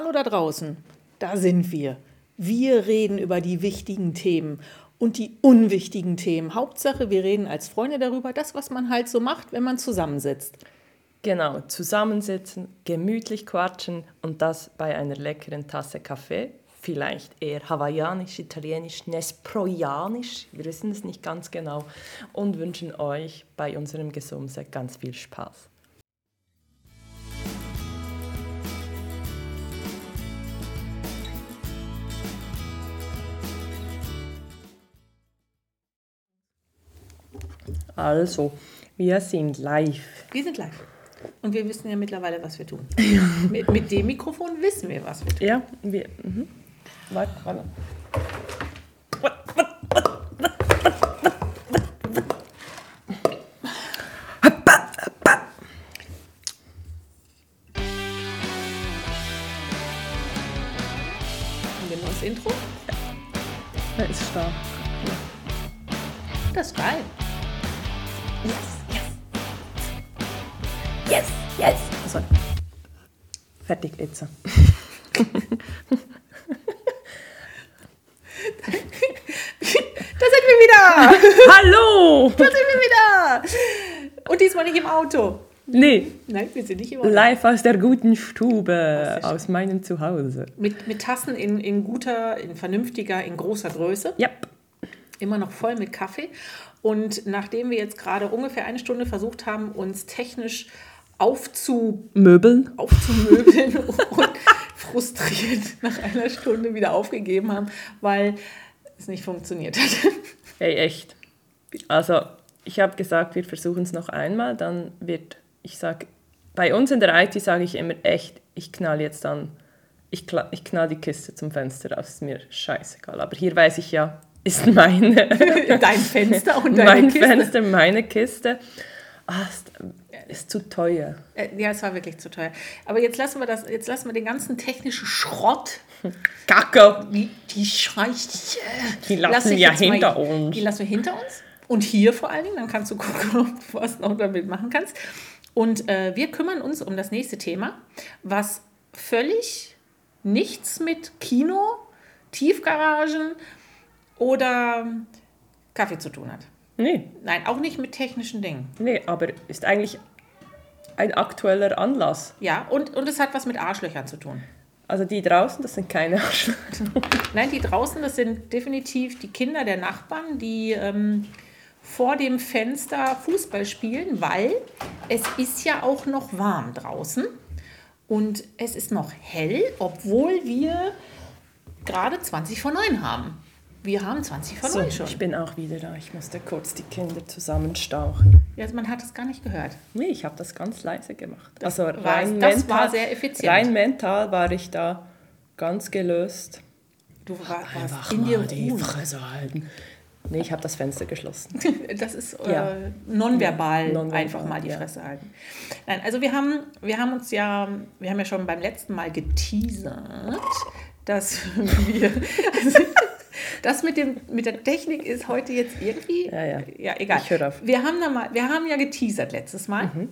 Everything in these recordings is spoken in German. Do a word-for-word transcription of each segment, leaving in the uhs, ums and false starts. Hallo da draußen, da sind wir. Wir reden über die wichtigen Themen und die unwichtigen Themen. Hauptsache, wir reden als Freunde darüber, das, was man halt so macht, wenn man zusammensitzt. Genau, zusammensitzen, gemütlich quatschen und das bei einer leckeren Tasse Kaffee. Vielleicht eher hawaiianisch, italienisch, nesproianisch, wir wissen es nicht ganz genau. Und wünschen euch bei unserem Gesumse ganz viel Spaß. Also, wir sind live. Wir sind live. Und wir wissen ja mittlerweile, was wir tun. mit, mit dem Mikrofon wissen wir, was wir tun. Ja, wir. Mhm. Warte, warte. Haben wir ein neues Intro? Ja. Da ist es da. Ja. Das ist geil. Yes, yes. Yes, yes. So. Fertig, jetzt. Da sind wir wieder! Hallo! Da sind wir wieder! Und diesmal nicht im Auto. Nee. Nein, wir sind nicht im Auto. Live aus der guten Stube, aus, aus meinem Zuhause. Mit, mit Tassen in, in guter, in vernünftiger, in großer Größe. Ja. Yep. Immer noch voll mit Kaffee. Und nachdem wir jetzt gerade ungefähr eine Stunde versucht haben, uns technisch aufzumöbeln, aufzumöbeln und frustriert nach einer Stunde wieder aufgegeben haben, weil es nicht funktioniert hat. Hey, echt. Also, ich habe gesagt, wir versuchen es noch einmal, dann wird, ich sage, bei uns in der I T sage ich immer echt, ich knall jetzt dann, ich knall, ich knall die Kiste zum Fenster raus, ist mir scheißegal. Aber hier weiß ich ja, ist meine. Dein Fenster und deine mein Kiste. Mein Fenster, meine Kiste. Ah, ist, ist zu teuer. Ja, es war wirklich zu teuer. Aber jetzt lassen wir, das, jetzt lassen wir den ganzen technischen Schrott. Kacke. Die, die Scheiße. Die lassen wir ja hinter mal, uns. Die lassen wir hinter uns. Und hier vor allen Dingen. Dann kannst du gucken, ob du was noch damit machen kannst. Und äh, wir kümmern uns um das nächste Thema, was völlig nichts mit Kino, Tiefgaragen oder Kaffee zu tun hat. Nee. Nein, auch nicht mit technischen Dingen. Nee, aber ist eigentlich ein aktueller Anlass. Ja, und, und es hat was mit Arschlöchern zu tun. Also die draußen, das sind keine Arschlöcher. Nein, die draußen, das sind definitiv die Kinder der Nachbarn, die ähm, vor dem Fenster Fußball spielen, weil es ist ja auch noch warm draußen und es ist noch hell, obwohl wir gerade zwanzig vor neun haben. Wir haben zwanzig vor neun schon. Ich bin auch wieder da. Ich musste kurz die Kinder zusammenstauchen. Ja, also man hat es gar nicht gehört. Nee, ich habe das ganz leise gemacht. Das also rein mental, das war sehr effizient. Rein mental war ich da ganz gelöst. Du war, warst einfach in dir die Fresse halten. Nee, ich habe das Fenster geschlossen. Das ist äh, ja. nonverbal, non-verbal, einfach mal die ja. Fresse halten. Nein, also wir haben, wir haben uns ja, wir haben ja schon beim letzten Mal geteasert, dass wir... Also, das mit, dem, mit der Technik ist heute jetzt irgendwie... Ja, ja. Ja, egal. Ich höre auf. Wir haben, da mal, wir haben ja geteasert letztes Mal. Mhm.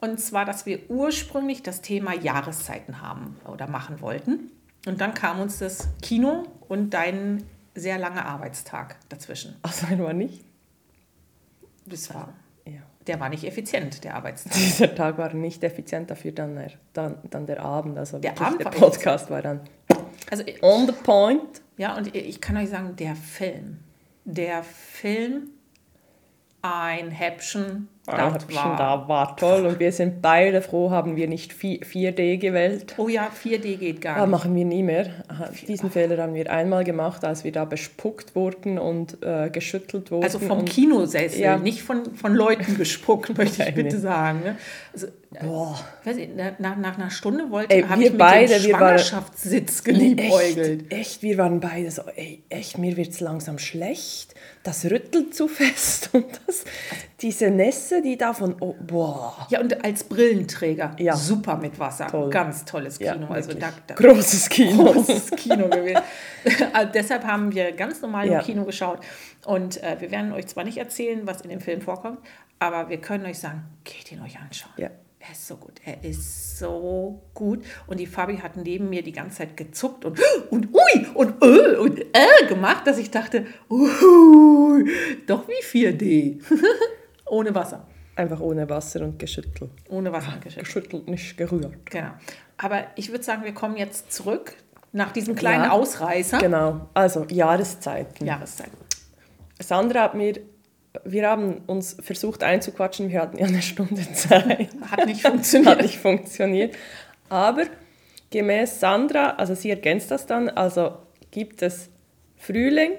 Und zwar, dass wir ursprünglich das Thema Jahreszeiten haben oder machen wollten. Und dann kam uns das Kino und dein sehr langer Arbeitstag dazwischen. Ach, nein, war nicht? Das war... Ja. Der war nicht effizient, der Arbeitstag. Dieser Tag war nicht effizient, dafür dann der, dann, dann der Abend. Also der, Abend der Podcast war dann... Also, on the point. Ja, und ich kann euch sagen, der Film, der Film, ein Häppchen, ein Häppchen war. Da war toll. Und wir sind beide froh, haben wir nicht vier D gewählt. Oh ja, vier D geht gar nicht. Das machen wir nie mehr. Diesen Fehler haben wir einmal gemacht, als wir da bespuckt wurden und äh, geschüttelt wurden. Also vom Kinosessel, ja. Nicht von, von Leuten gespuckt, möchte ich bitte sagen. Also, boah. Weiß ich, nach, nach einer Stunde wollte habe ich mit beide, dem Schwangerschaftssitz geliebäugelt. Echt, echt, wir waren beide so, ey, echt, mir wird es langsam schlecht. Das rüttelt zu fest und das, diese Nässe, die davon, oh, boah. Ja, und als Brillenträger, ja. Super mit Wasser, toll. Ganz tolles Kino. Ja, also da, da, großes Kino. Großes Kino gewesen. Also deshalb haben wir ganz normal ja. im Kino geschaut und äh, wir werden euch zwar nicht erzählen, was in dem Film vorkommt, aber wir können euch sagen, geht ihn euch anschauen. Ja. Er ist so gut, er ist so gut. Und die Fabi hat neben mir die ganze Zeit gezuckt und und ui und öh und äh gemacht, dass ich dachte, uh, doch wie vier D. Ohne Wasser. Einfach ohne Wasser und geschüttelt. Ohne Wasser und geschüttelt. Geschüttelt, nicht gerührt. Genau. Aber ich würde sagen, wir kommen jetzt zurück nach diesem kleinen ja, Ausreißer. Genau, also Jahreszeiten. Jahreszeiten. Sandra hat mir... Wir haben uns versucht einzuquatschen, wir hatten ja eine Stunde Zeit. Hat nicht funktioniert. Hat nicht funktioniert. Aber gemäß Sandra, also sie ergänzt das dann, also gibt es Frühling,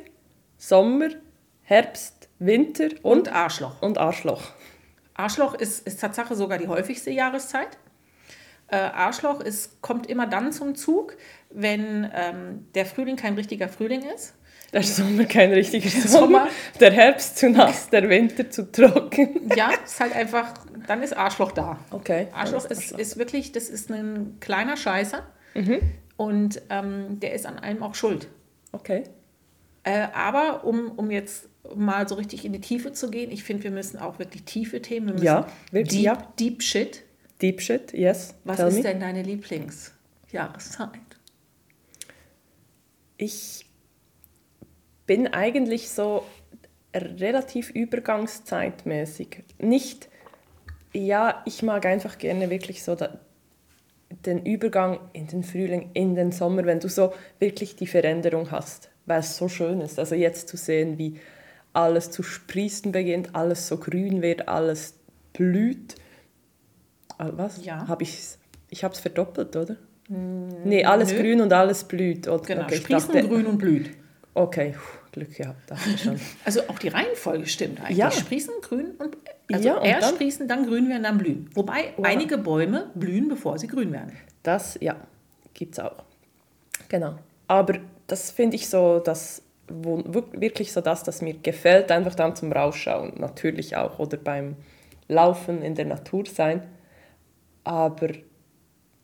Sommer, Herbst, Winter und, und Arschloch. Und Arschloch. Arschloch ist, ist Tatsache sogar die häufigste Jahreszeit. Äh, Arschloch ist, kommt immer dann zum Zug, wenn ähm, der Frühling kein richtiger Frühling ist. Der Sommer kein richtiger Sommer. Sommer, der Herbst zu nass, der Winter zu trocken. Ja, ist halt einfach, dann ist Arschloch da. Okay. Arschloch ist, Arschloch. ist wirklich, das ist ein kleiner Scheißer mhm. und ähm, der ist an allem auch schuld. Okay. Äh, aber um, um jetzt mal so richtig in die Tiefe zu gehen, ich finde, wir müssen auch wirklich tiefe Themen, wir müssen ja, wirklich, deep, ja. deep Shit. Deep Shit, yes. Was Tell ist me. denn deine Lieblingsjahreszeit? Ich... bin eigentlich so relativ übergangszeitmäßig. Nicht, ja, ich mag einfach gerne wirklich so da, den Übergang in den Frühling, in den Sommer, wenn du so wirklich die Veränderung hast, weil es so schön ist. Also jetzt zu sehen, wie alles zu sprießen beginnt, alles so grün wird, alles blüht. Also was? Ja. Hab ich's, ich habe es verdoppelt, oder? Hm, nee, alles nö. grün und alles blüht. Und, genau, okay, sprießen, dachte, grün und blüht. Okay, puh, Glück gehabt, dachte schon. Also auch die Reihenfolge stimmt eigentlich. Ja. Sprießen, grün und... Also ja, und erst dann, sprießen, dann grün werden, dann blühen. Wobei oder? einige Bäume blühen, bevor sie grün werden. Das, ja, gibt's auch. Genau. Aber das finde ich so, dass wo, wirklich so das, das mir gefällt, einfach dann zum Rausschauen natürlich auch. Oder beim Laufen in der Natur sein. Aber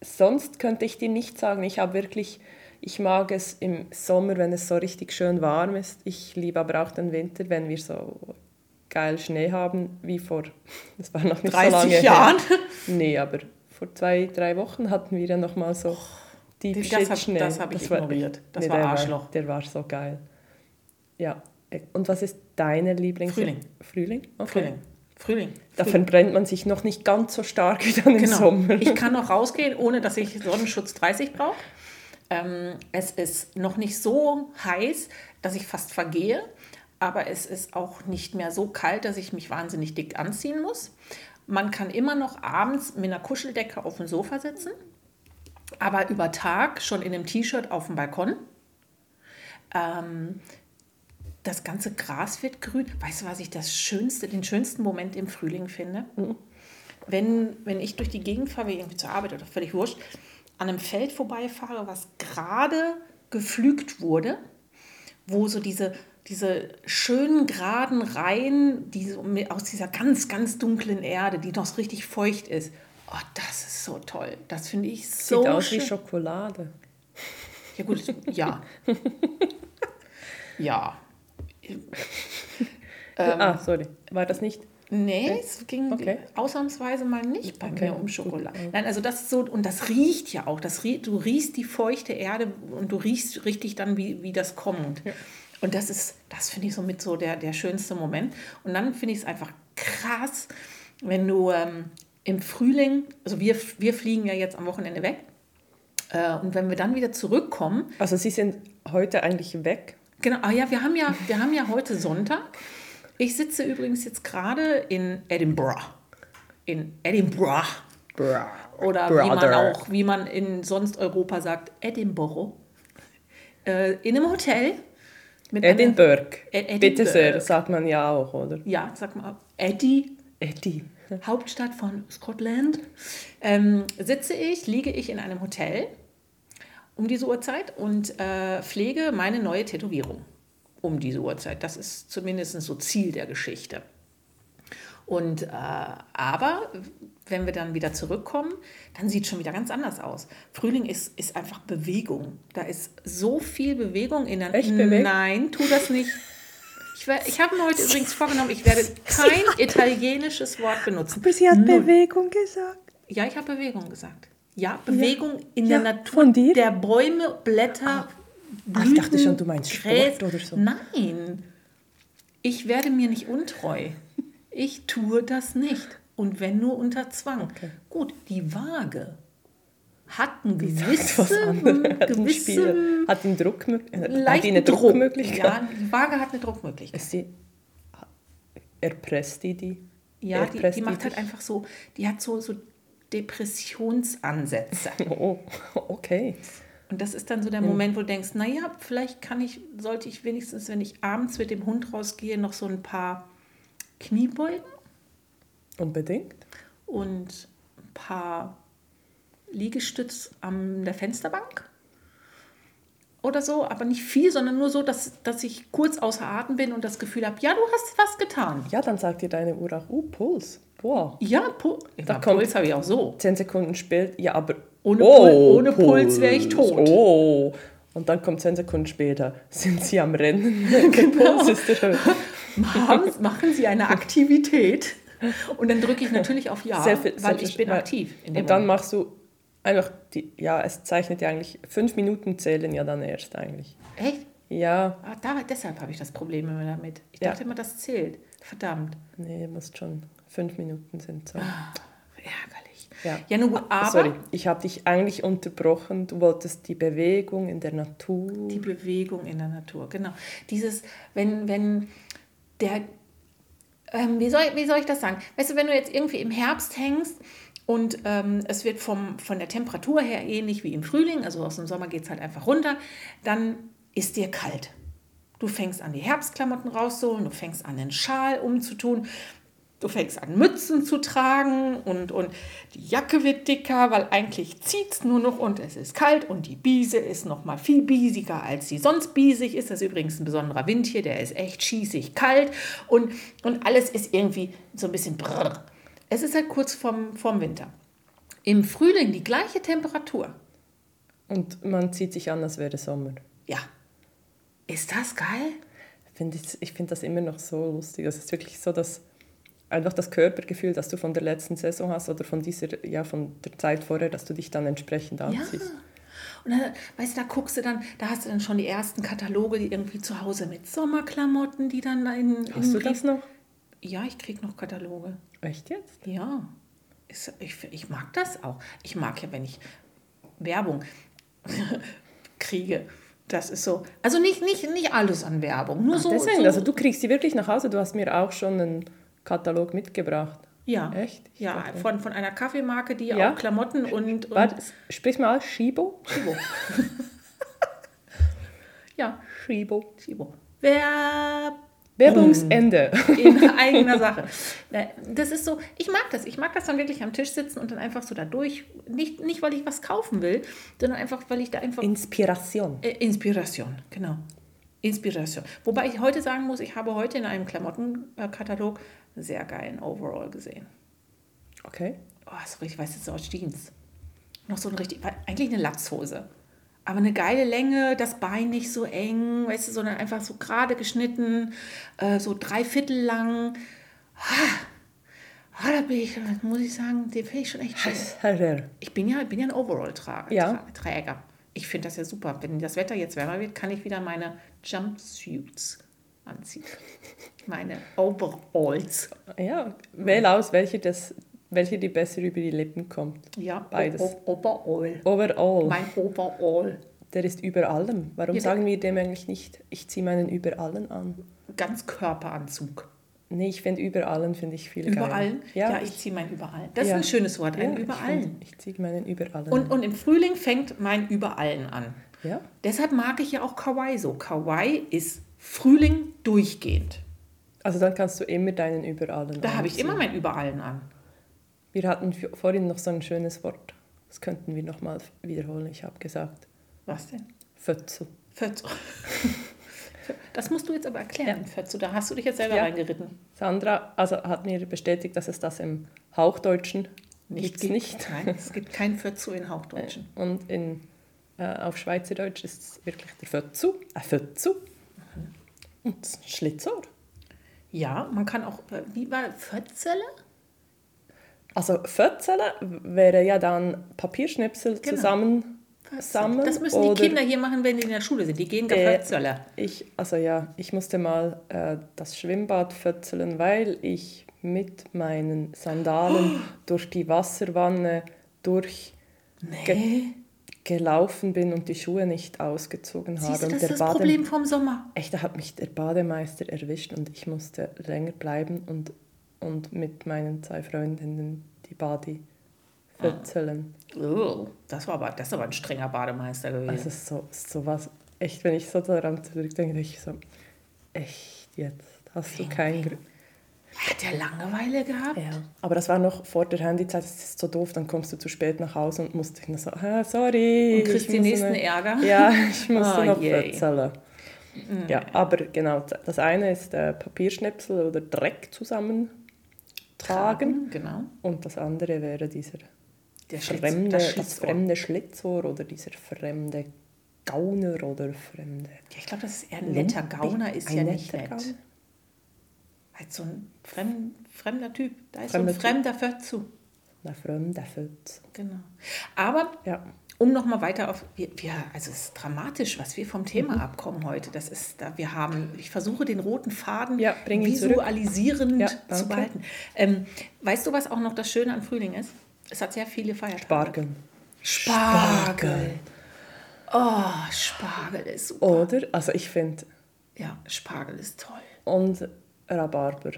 sonst könnte ich dir nicht sagen, ich habe wirklich... Ich mag es im Sommer, wenn es so richtig schön warm ist. Ich liebe aber auch den Winter, wenn wir so geil Schnee haben, wie vor, das war noch nicht so lange Jahren. her. Nee, aber vor zwei, drei Wochen hatten wir ja noch mal so Deep Shit Schnee. Das habe ich ignoriert. Das war Arschloch. Der war so geil. Ja. Und was ist deine Lieblings... Frühling. Frühling? Okay. Frühling. Frühling. Da Frühling. verbrennt man sich noch nicht ganz so stark wie dann im genau. Sommer. Ich kann noch rausgehen, ohne dass ich Sonnenschutz dreißig brauche. Ähm, es ist noch nicht so heiß, dass ich fast vergehe, aber es ist auch nicht mehr so kalt, dass ich mich wahnsinnig dick anziehen muss. Man kann immer noch abends mit einer Kuscheldecke auf dem Sofa sitzen, aber über Tag schon in einem T-Shirt auf dem Balkon. Ähm, das ganze Gras wird grün. Weißt du, was ich das schönste, den schönsten Moment im Frühling finde? Mhm. Wenn, wenn ich durch die Gegend fahre, irgendwie zur Arbeit oder völlig wurscht, an einem Feld vorbeifahre, was gerade gepflügt wurde, wo so diese, diese schönen geraden Reihen, die so aus dieser ganz, ganz dunklen Erde, die noch richtig feucht ist. Oh, das ist so toll. Das finde ich so schön. Sieht aus wie Schokolade. Ja gut, ja. ja. ähm, ah, sorry. War das nicht... Nee, es ging okay. ausnahmsweise mal nicht bei okay. mir um Schokolade. Nein, also das ist so, und das riecht ja auch. Das riecht, du riechst die feuchte Erde und du riechst richtig dann, wie, wie das kommt. Ja. Und das ist, das finde ich so mit so der, der schönste Moment. Und dann finde ich es einfach krass, wenn du ähm, im Frühling, also wir, wir fliegen ja jetzt am Wochenende weg. Äh, und wenn wir dann wieder zurückkommen. Also Sie sind heute eigentlich weg? Genau, ah ja, wir haben ja, wir haben ja heute Sonntag. Ich sitze übrigens jetzt gerade in Edinburgh. In Edinburgh. Oder wie man auch, wie man in sonst Europa sagt, Edinburgh. Äh, in einem Hotel. Mit Edinburgh. Edinburgh. Bitte sehr, sagt man ja auch, oder? Ja, sagt man auch. Eddie. Eddie. Hauptstadt von Scotland. Ähm, sitze ich, liege ich in einem Hotel um diese Uhrzeit und äh, pflege meine neue Tätowierung. Um diese Uhrzeit. Das ist zumindest so Ziel der Geschichte. Und äh, aber wenn wir dann wieder zurückkommen, dann sieht es schon wieder ganz anders aus. Frühling ist, ist einfach Bewegung. Da ist so viel Bewegung in der. Echt bewegt? Nein, tu das nicht. Ich, ich habe mir heute übrigens vorgenommen, ich werde kein italienisches Wort benutzen. Aber sie hat Null. Bewegung gesagt. Ja, ich habe Bewegung gesagt. Ja, Bewegung ja. in ja, der Natur. Von dir? Der Bäume, Blätter, Blüten, ah, ich dachte schon, du meinst Sport oder so. Nein, ich werde mir nicht untreu. Ich tue das nicht. Und wenn nur unter Zwang. Okay. Gut, die Waage hat einen gewissen, gewissen hat einen Druck, hat eine Druck. Druckmöglichkeit. Ja, die Waage hat eine Druckmöglichkeit. Sie erpresst die die. Ja, die, die, die macht halt einfach so, die hat so, so Depressionsansätze. Oh, okay. Und das ist dann so der Moment, wo du denkst, naja, vielleicht kann ich, sollte ich wenigstens, wenn ich abends mit dem Hund rausgehe, noch so ein paar Kniebeugen. Unbedingt. Und ein paar Liegestütz an der Fensterbank oder so, aber nicht viel, sondern nur so, dass, dass ich kurz außer Atem bin und das Gefühl habe, ja, du hast was getan. Ja, dann sagt dir deine Uhr auch, oh, Puls. Boah. Ja, Puls. Da kommt, Puls habe ich auch so. Zehn Sekunden später, ja, aber ohne, oh, Pul- ohne Puls, Puls wäre ich tot. Oh. Und dann kommt zehn Sekunden später, sind sie am Rennen. Genau. Puls ist der machen sie eine Aktivität. Und dann drücke ich natürlich auf Ja, sehr, weil sehr, ich bin ja, aktiv. In dem und dann Moment. Machst du einfach, die, ja, es zeichnet ja eigentlich, fünf Minuten zählen ja dann erst eigentlich. Echt? Ja. Ah, da, deshalb habe ich das Problem immer damit. Ich ja. dachte immer, das zählt. Verdammt. Nee, musst schon. Fünf Minuten sind so. Ah, ärgerlich. Ja, ja nur, aber... Sorry, ich habe dich eigentlich unterbrochen. Du wolltest die Bewegung in der Natur. Die Bewegung in der Natur, genau. Dieses, wenn, wenn der... Ähm, wie soll, wie soll ich das sagen? Weißt du, wenn du jetzt irgendwie im Herbst hängst und ähm, es wird vom, von der Temperatur her ähnlich wie im Frühling, also aus dem Sommer geht es halt einfach runter, dann ist dir kalt. Du fängst an, die Herbstklamotten rauszuholen, du fängst an, den Schal umzutun, du fängst an, Mützen zu tragen und, und die Jacke wird dicker, weil eigentlich zieht es nur noch und es ist kalt und die Biese ist noch mal viel biesiger, als sie sonst biesig ist. Das ist übrigens ein besonderer Wind hier, der ist echt schießig kalt und, und alles ist irgendwie so ein bisschen brrr. Es ist halt kurz vorm, vorm Winter. Im Frühling die gleiche Temperatur. Und man zieht sich an, als wäre Sommer. Ja. Ist das geil? Find ich ich finde das immer noch so lustig. Das ist wirklich so, dass... Einfach das Körpergefühl, das du von der letzten Saison hast oder von dieser, ja, von der Zeit vorher, dass du dich dann entsprechend anziehst. Ja. Und dann, weißt du, da guckst du dann, da hast du dann schon die ersten Kataloge, die irgendwie zu Hause mit Sommerklamotten, die dann in... in hast du krieg- das noch? Ja, ich krieg noch Kataloge. Echt jetzt? Ja. Ist, ich, ich mag das auch. Ich mag ja, wenn ich Werbung kriege. Das ist so. Also nicht, nicht, nicht alles an Werbung. Nur ach, so, deswegen, so. Also du kriegst die wirklich nach Hause. Du hast mir auch schon einen... Katalog mitgebracht. Ja. Echt? Ich ja, von, von einer Kaffeemarke, die ja? auch Klamotten und... und warte, sprich mal aus, Tchibo? Tchibo. Ja. Tchibo. Tchibo. Werb- Werbungsende. In eigener Sache. Das ist so, ich mag das. Ich mag das dann wirklich am Tisch sitzen und dann einfach so da durch. Nicht, nicht weil ich was kaufen will, sondern einfach, weil ich da einfach... Inspiration. Äh, Inspiration, genau. Inspiration. Wobei ich heute sagen muss, ich habe heute in einem Klamottenkatalog einen sehr geilen Overall gesehen. Okay. Oh, so richtig, weißt du, so aus Jeans. Noch so ein richtig, eigentlich eine Latzhose. Aber eine geile Länge, das Bein nicht so eng, weißt du, sondern einfach so gerade geschnitten, äh, so dreiviertel lang. Ah, da bin ich, muss ich sagen, den finde ich schon echt schön. Ich bin ja, ich bin ja ein Overall-Träger. Ja. Träger. Ich finde das ja super. Wenn das Wetter jetzt wärmer wird, kann ich wieder meine Jumpsuits anziehen. Meine Overalls. Ja, wähl aus, welche, das, welche die besser über die Lippen kommt. Ja, beides. Overall. Overall. Mein Overall. Der ist über allem. Warum ja, sagen wir dem eigentlich nicht, ich ziehe meinen über allen an? Ganz Körperanzug. Nee, ich finde über allen finde ich viel über geiler. Über ja, ja, ich ziehe mein über allen. Das ja. ist ein schönes Wort, ein ja, über allen. Ich, ich ziehe meinen über allen und, an. Und im Frühling fängt mein über allen an. Ja. Deshalb mag ich ja auch Kawaii so. Kawaii ist Frühling durchgehend. Also dann kannst du immer deinen über allen an. Da habe ich immer mein über allen an. Wir hatten vorhin noch so ein schönes Wort. Das könnten wir nochmal wiederholen. Ich habe gesagt. Was denn? Fötzel. Fötzel. Das musst du jetzt aber erklären, Fötzel. Da hast du dich jetzt selber ja. reingeritten. Sandra also hat mir bestätigt, dass es das im Hauchdeutschen nicht gibt. Nicht. Nein, es gibt kein Fötzel in Hauchdeutschen. Und in, äh, auf Schweizerdeutsch ist es wirklich der Fötzel, ein Fötzel mhm. und das ist ein Schlitzohr. Ja, man kann auch, wie war Fötzele? Also Fötzele wäre ja dann Papierschnipsel genau. zusammen. Sammeln, das müssen die Kinder hier machen, wenn die in der Schule sind. Die gehen da äh, Fötzele. Ich, also ja, ich musste mal äh, das Schwimmbad fötzeln, weil ich mit meinen Sandalen oh. durch die Wasserwanne durch nee. ge- gelaufen bin und die Schuhe nicht ausgezogen Siehst habe. Du, und das der ist das Bade- Problem vom Sommer. Echt, da hat mich der Bademeister erwischt und ich musste länger bleiben und, und mit meinen zwei Freundinnen die Badi fötzeln. Oh, das war aber, das war aber ein strenger Bademeister gewesen. Also so, so was, echt, wenn ich so daran zurückdenke, denke ich so, echt jetzt, hast du keinen Grund. Hat der Langeweile gehabt? Ja, aber das war noch vor der Handyzeit, das ist so doof, dann kommst du zu spät nach Hause und musst dich so, ah, sorry. Und kriegst den nächsten noch, Ärger? Ja, ich musste oh, noch bezahlen. Mm. Ja, aber genau, das eine ist äh, Papierschnipsel oder Dreck zusammen tragen. Genau. Und das andere wäre dieser... Der fremde, das, Schlitzohr. das fremde Schlitzohr oder dieser fremde Gauner oder fremde... Ja, ich glaube, das ist eher ein netter Lumpi. Gauner, ist ein ja nicht nett. Gauner. Halt so ein fremd, fremder Typ. Da ist fremder so ein fremder Fötzu. Ein fremder Fötzu. Genau. Aber, ja. um nochmal weiter auf... Wir, wir, also es ist dramatisch, was wir vom Thema mhm. abkommen heute. Das ist, da wir haben... Ich versuche, den roten Faden ja, visualisierend ja, zu behalten. Ähm, weißt du, was auch noch das Schöne an Frühling ist? Es hat sehr viele Feiertage. Spargel. Spargel. Oh, Spargel ist super. Oder? Also ich finde... Ja, Spargel ist toll. Und Rhabarber.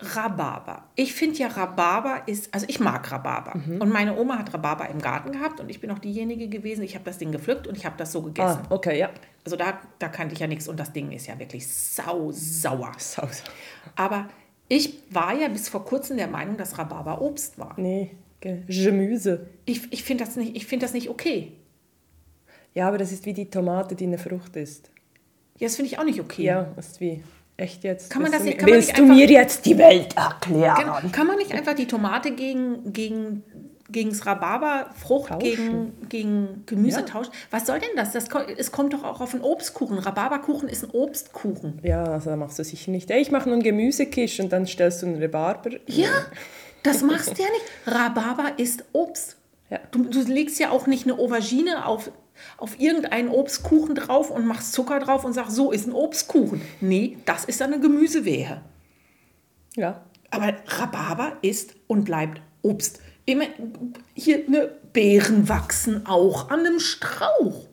Rhabarber. Ich finde ja, Rhabarber ist... Also ich mag Rhabarber. Mhm. Und meine Oma hat Rhabarber im Garten gehabt und ich bin auch diejenige gewesen, ich habe das Ding gepflückt und ich habe das so gegessen. Ah, okay, ja. Also da, da kannte ich ja nichts und das Ding ist ja wirklich sau sauer. Sau sauer. Aber... Ich war ja bis vor kurzem der Meinung, dass Rhabarber Obst war. Nee, Gemüse. Ich, ich finde das, find das nicht okay. Ja, aber das ist wie die Tomate, die eine Frucht ist. Ja, das finde ich auch nicht okay. Ja, das ist wie, echt jetzt? Kann man das nicht, kann willst man nicht einfach, du mir jetzt die Welt erklären? Genau, kann man nicht einfach die Tomate gegen, gegen, gegen's Rhabarber, Frucht gegen, gegen Gemüse ja. tauschen? Was soll denn das? das? Es kommt doch auch auf einen Obstkuchen. Rhabarberkuchen ist ein Obstkuchen. Ja, also da machst du sicher nicht. Ey, ich mache nur einen Gemüsekisch und dann stellst du einen Rhabarber. Ja, das machst du ja nicht. Rhabarber ist Obst. Ja. Du, du legst ja auch nicht eine Aubergine auf, auf irgendeinen Obstkuchen drauf und machst Zucker drauf und sagst, so ist ein Obstkuchen. Nee, das ist eine Gemüsewehe. Ja. Aber Rhabarber ist und bleibt Obst. Immer, hier, ne, Beeren wachsen auch an einem Strauch.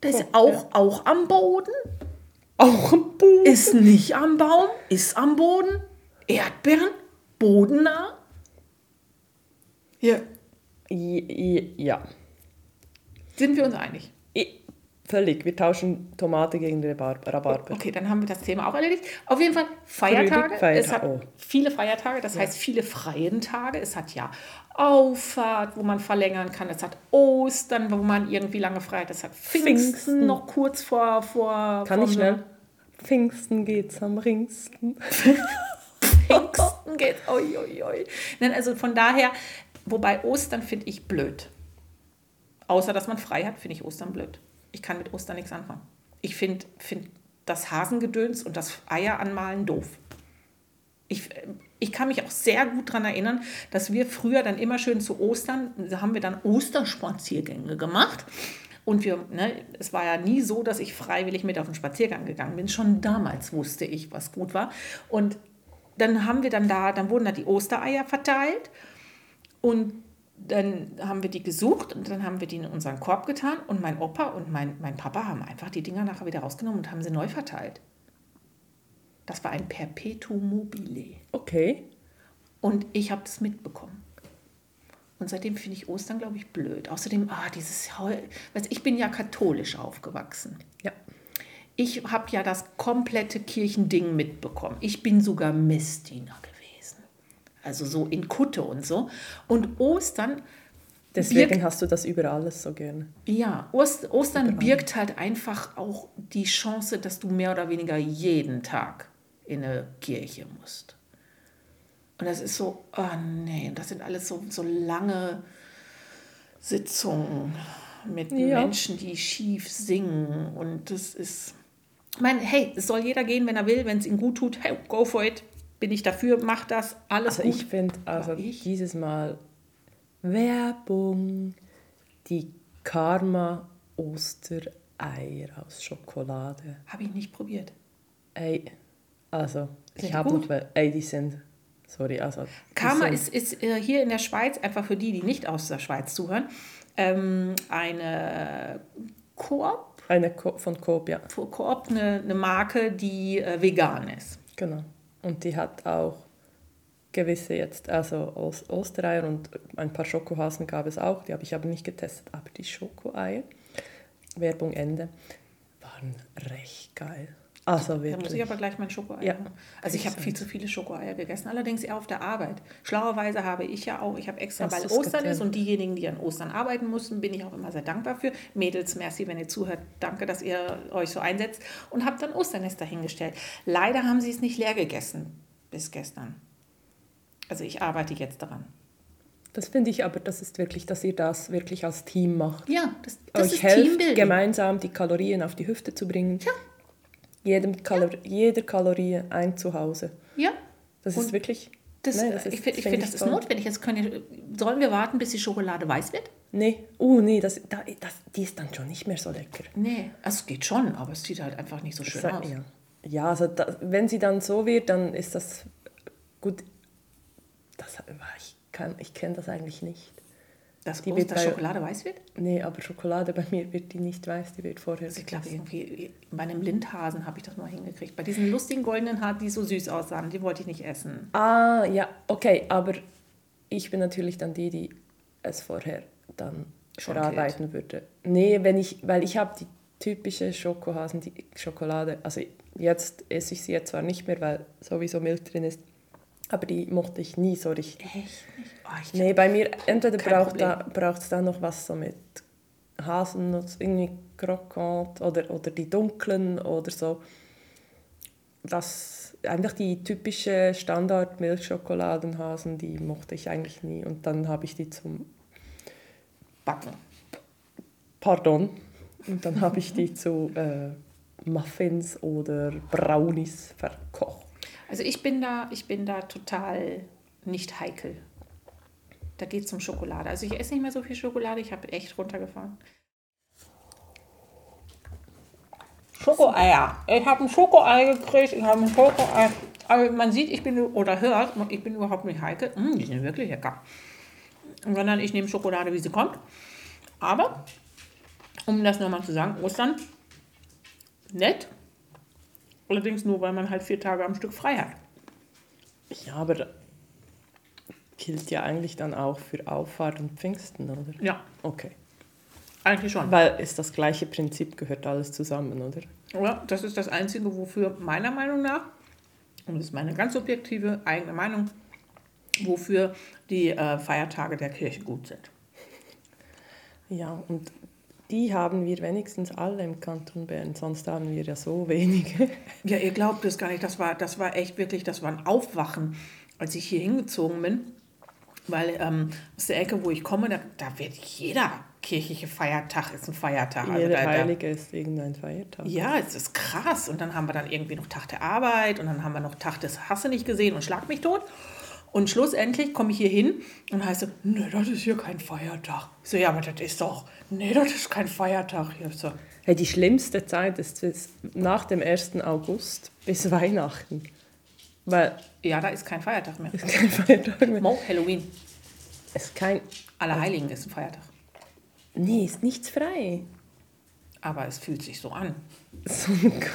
Das ist auch, auch am Boden. Auch am Boden. Ist nicht am Baum, ist am Boden. Erdbeeren, bodennah. Ja. Ja. Sind wir uns einig? Völlig. Wir tauschen Tomate gegen Rhabarber. Okay, dann haben wir das Thema auch erledigt. Auf jeden Fall Feiertage. Feiertage. Es hat viele Feiertage, das ja. heißt viele freie Tage. Es hat ja Auffahrt, wo man verlängern kann. Es hat Ostern, wo man irgendwie lange frei hat. Es hat Pfingsten, Pfingsten. noch kurz vor... vor kann vor ich schnell? Pfingsten geht's am ringsten. Pfingsten geht's. Oi, oi, oi. Nein, also von daher, wobei Ostern finde ich blöd. Außer, dass man frei hat, finde ich Ostern blöd. Ich kann mit Ostern nichts anfangen. Ich finde find das Hasengedöns und das Eier anmalen doof. Ich, ich kann mich auch sehr gut daran erinnern, dass wir früher dann immer schön zu Ostern, da haben wir dann Osterspaziergänge gemacht. Und wir, ne, es war ja nie so, dass ich freiwillig mit auf den Spaziergang gegangen bin. Schon damals wusste ich, was gut war. Und dann haben wir dann da, dann wurden da die Ostereier verteilt und dann haben wir die gesucht und dann haben wir die in unseren Korb getan und mein Opa und mein, mein Papa haben einfach die Dinger nachher wieder rausgenommen und haben sie neu verteilt. Das war ein Perpetuum mobile. Okay. Und ich habe das mitbekommen. Und seitdem finde ich Ostern, glaube ich, blöd. Außerdem, ah, dieses Heul... Weißt, ich bin ja katholisch aufgewachsen. Ja. Ich habe ja das komplette Kirchending mitbekommen. Ich bin sogar Messdiener gewesen. Also so in Kutte und so. Und Ostern... Deswegen birgt, hast du das über alles so gerne. Ja, Ost, Ostern birgt halt einfach auch die Chance, dass du mehr oder weniger jeden Tag in eine Kirche musst. Und das ist so, oh nee, das sind alles so, so lange Sitzungen mit ja. Menschen, die schief singen. Und das ist... Ich meine, hey, es soll jeder gehen, wenn er will, wenn es ihm gut tut. Hey, go for it. bin ich dafür, mach das, alles also gut. Ich find, also ich finde dieses Mal Werbung, die Karma Ostereier aus Schokolade. Habe ich nicht probiert. Ey, also sind ich habe noch, ey, die sind, sorry, also. Karma sind, ist, ist äh, hier in der Schweiz, einfach für die, die nicht aus der Schweiz zuhören, ähm, eine Coop. Eine Co- von Coop, ja. Von Coop, eine, eine Marke, die äh, vegan ist. Genau. Und die hat auch gewisse jetzt, also aus Ostereier und ein paar Schokohasen gab es auch, die habe ich aber nicht getestet, aber die Schokoeier, Werbung Ende, waren recht geil. Also wirklich. Da muss ich aber gleich mein Schokoeier. Ja, also ich habe viel zu viele Schokoeier gegessen, allerdings eher auf der Arbeit. Schlauerweise habe ich ja auch, ich habe extra, das weil ist Ostern getrennt ist und diejenigen, die an Ostern arbeiten mussten, bin ich auch immer sehr dankbar für. Mädels, merci, wenn ihr zuhört, danke, dass ihr euch so einsetzt. Und habe dann Osternester hingestellt. Leider haben sie es nicht leer gegessen bis gestern. Also ich arbeite jetzt daran. Das finde ich aber, das ist wirklich, dass ihr das wirklich als Team macht. Ja, das, das euch ist helft, Teambuilding. Gemeinsam die Kalorien auf die Hüfte zu bringen. Ja. Jedem Kalor- ja. Jeder Kalorie ein Zuhause. Ja. Das und ist wirklich... Das, nein, das ist, ich finde, find, find, das toll. Ist notwendig. Jetzt können wir, sollen wir warten, bis die Schokolade weiß wird? Nee. Oh, nee, das, das, die ist dann schon nicht mehr so lecker. Nee, also, es geht schon, aber es sieht halt einfach nicht so schön das, aus. Ja, ja also das, wenn sie dann so wird, dann ist das gut... Das, ich kann, ich kenne das eigentlich nicht. Dass die Oster- bei, Schokolade weiß wird? Nee, aber Schokolade bei mir wird die nicht weiß, die wird vorher also ich glaube irgendwie bei einem Lindhasen habe ich das mal hingekriegt. Bei diesen lustigen goldenen Haaren, die so süß aussahen, die wollte ich nicht essen. Ah, ja, okay, aber ich bin natürlich dann die, die es vorher dann schon verarbeiten geht. Würde. Nee, wenn ich, weil ich habe die typische Schokohasen, die Schokolade, also jetzt esse ich sie jetzt zwar nicht mehr, weil sowieso Milch drin ist, aber die mochte ich nie so richtig. Echt nicht? Oh, ich nee, bei mir, entweder braucht es da, da noch was so mit Haselnuss, irgendwie Krokant oder, oder die dunklen oder so. Das, einfach die typische Standard-Milchschokoladenhasen, die mochte ich eigentlich nie. Und dann habe ich die zum Backen. Pardon. Und dann habe ich die zu äh, Muffins oder Brownies verkocht. Also ich bin da, ich bin da total nicht heikel. Da geht es um Schokolade. Also ich esse nicht mehr so viel Schokolade, ich habe echt runtergefahren. Schokoeier. Ich habe ein Schokoei gekriegt, ich habe ein Schokoei. Aber man sieht, ich bin, oder hört, ich bin überhaupt nicht heikel. Mm, die sind wirklich lecker. Sondern ich nehme Schokolade, wie sie kommt. Aber, um das nochmal zu sagen, Ostern, nett. Allerdings nur, weil man halt vier Tage am Stück frei hat. Ja, aber das gilt ja eigentlich dann auch für Auffahrt und Pfingsten, oder? Ja. Okay. Eigentlich schon. Weil ist das gleiche Prinzip, gehört alles zusammen, oder? Ja, das ist das Einzige, wofür meiner Meinung nach, und das ist meine ganz subjektive eigene Meinung, wofür die äh, Feiertage der Kirche gut sind. Ja, und die haben wir wenigstens alle im Kanton Bern, sonst haben wir ja so wenige. Ja, ihr glaubt es gar nicht, das war, das war echt wirklich, das war ein Aufwachen, als ich hier hingezogen bin, weil ähm, aus der Ecke, wo ich komme, da, da wird jeder kirchliche Feiertag ist ein Feiertag. Jeder also, Heilige da, ist irgendein Feiertag. Ja, es ist krass und dann haben wir dann irgendwie noch Tag der Arbeit und dann haben wir noch Tag des Hasse nicht gesehen und schlag mich tot. Und schlussendlich komme ich hier hin und heiße, nee, das ist hier kein Feiertag. Ich so, ja, aber das ist doch, nee, das ist kein Feiertag. Ich so, hey, die schlimmste Zeit ist es nach dem ersten August bis Weihnachten. Weil ja, da ist kein Feiertag mehr. Ist kein Feiertag mehr. Mo, Halloween. Ist kein... Allerheiligen ist ein Feiertag. Nee, ist nichts frei. Aber es fühlt sich so an. So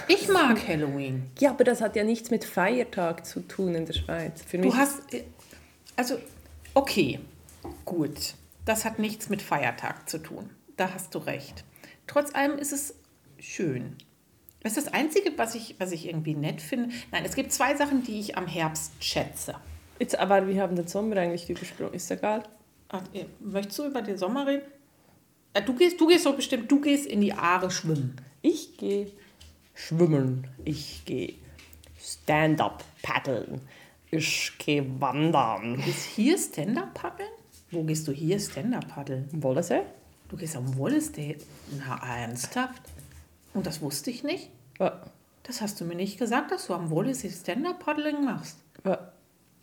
ich mag Halloween. Ja, aber das hat ja nichts mit Feiertag zu tun in der Schweiz. Für mich du hast, also, okay, gut. Das hat nichts mit Feiertag zu tun. Da hast du recht. Trotz allem ist es schön. Das ist das Einzige, was ich, was ich irgendwie nett finde. Nein, es gibt zwei Sachen, die ich am Herbst schätze. Jetzt, aber wir haben den Sommer eigentlich übersprungen. Ist egal. Ach, möchtest du über den Sommer reden? Du gehst, du gehst doch bestimmt, du gehst in die Aare schwimmen. Ich gehe schwimmen, ich gehe Stand-up paddeln, ich gehe wandern. Du gehst hier Stand-up paddeln? Wo gehst du hier Stand-up paddeln? Im Wohlensee. Du gehst am Wohlensee? Na, ernsthaft? Und das wusste ich nicht? Was? Das hast du mir nicht gesagt, dass du am Wohlensee Stand-up paddeln machst. Aber,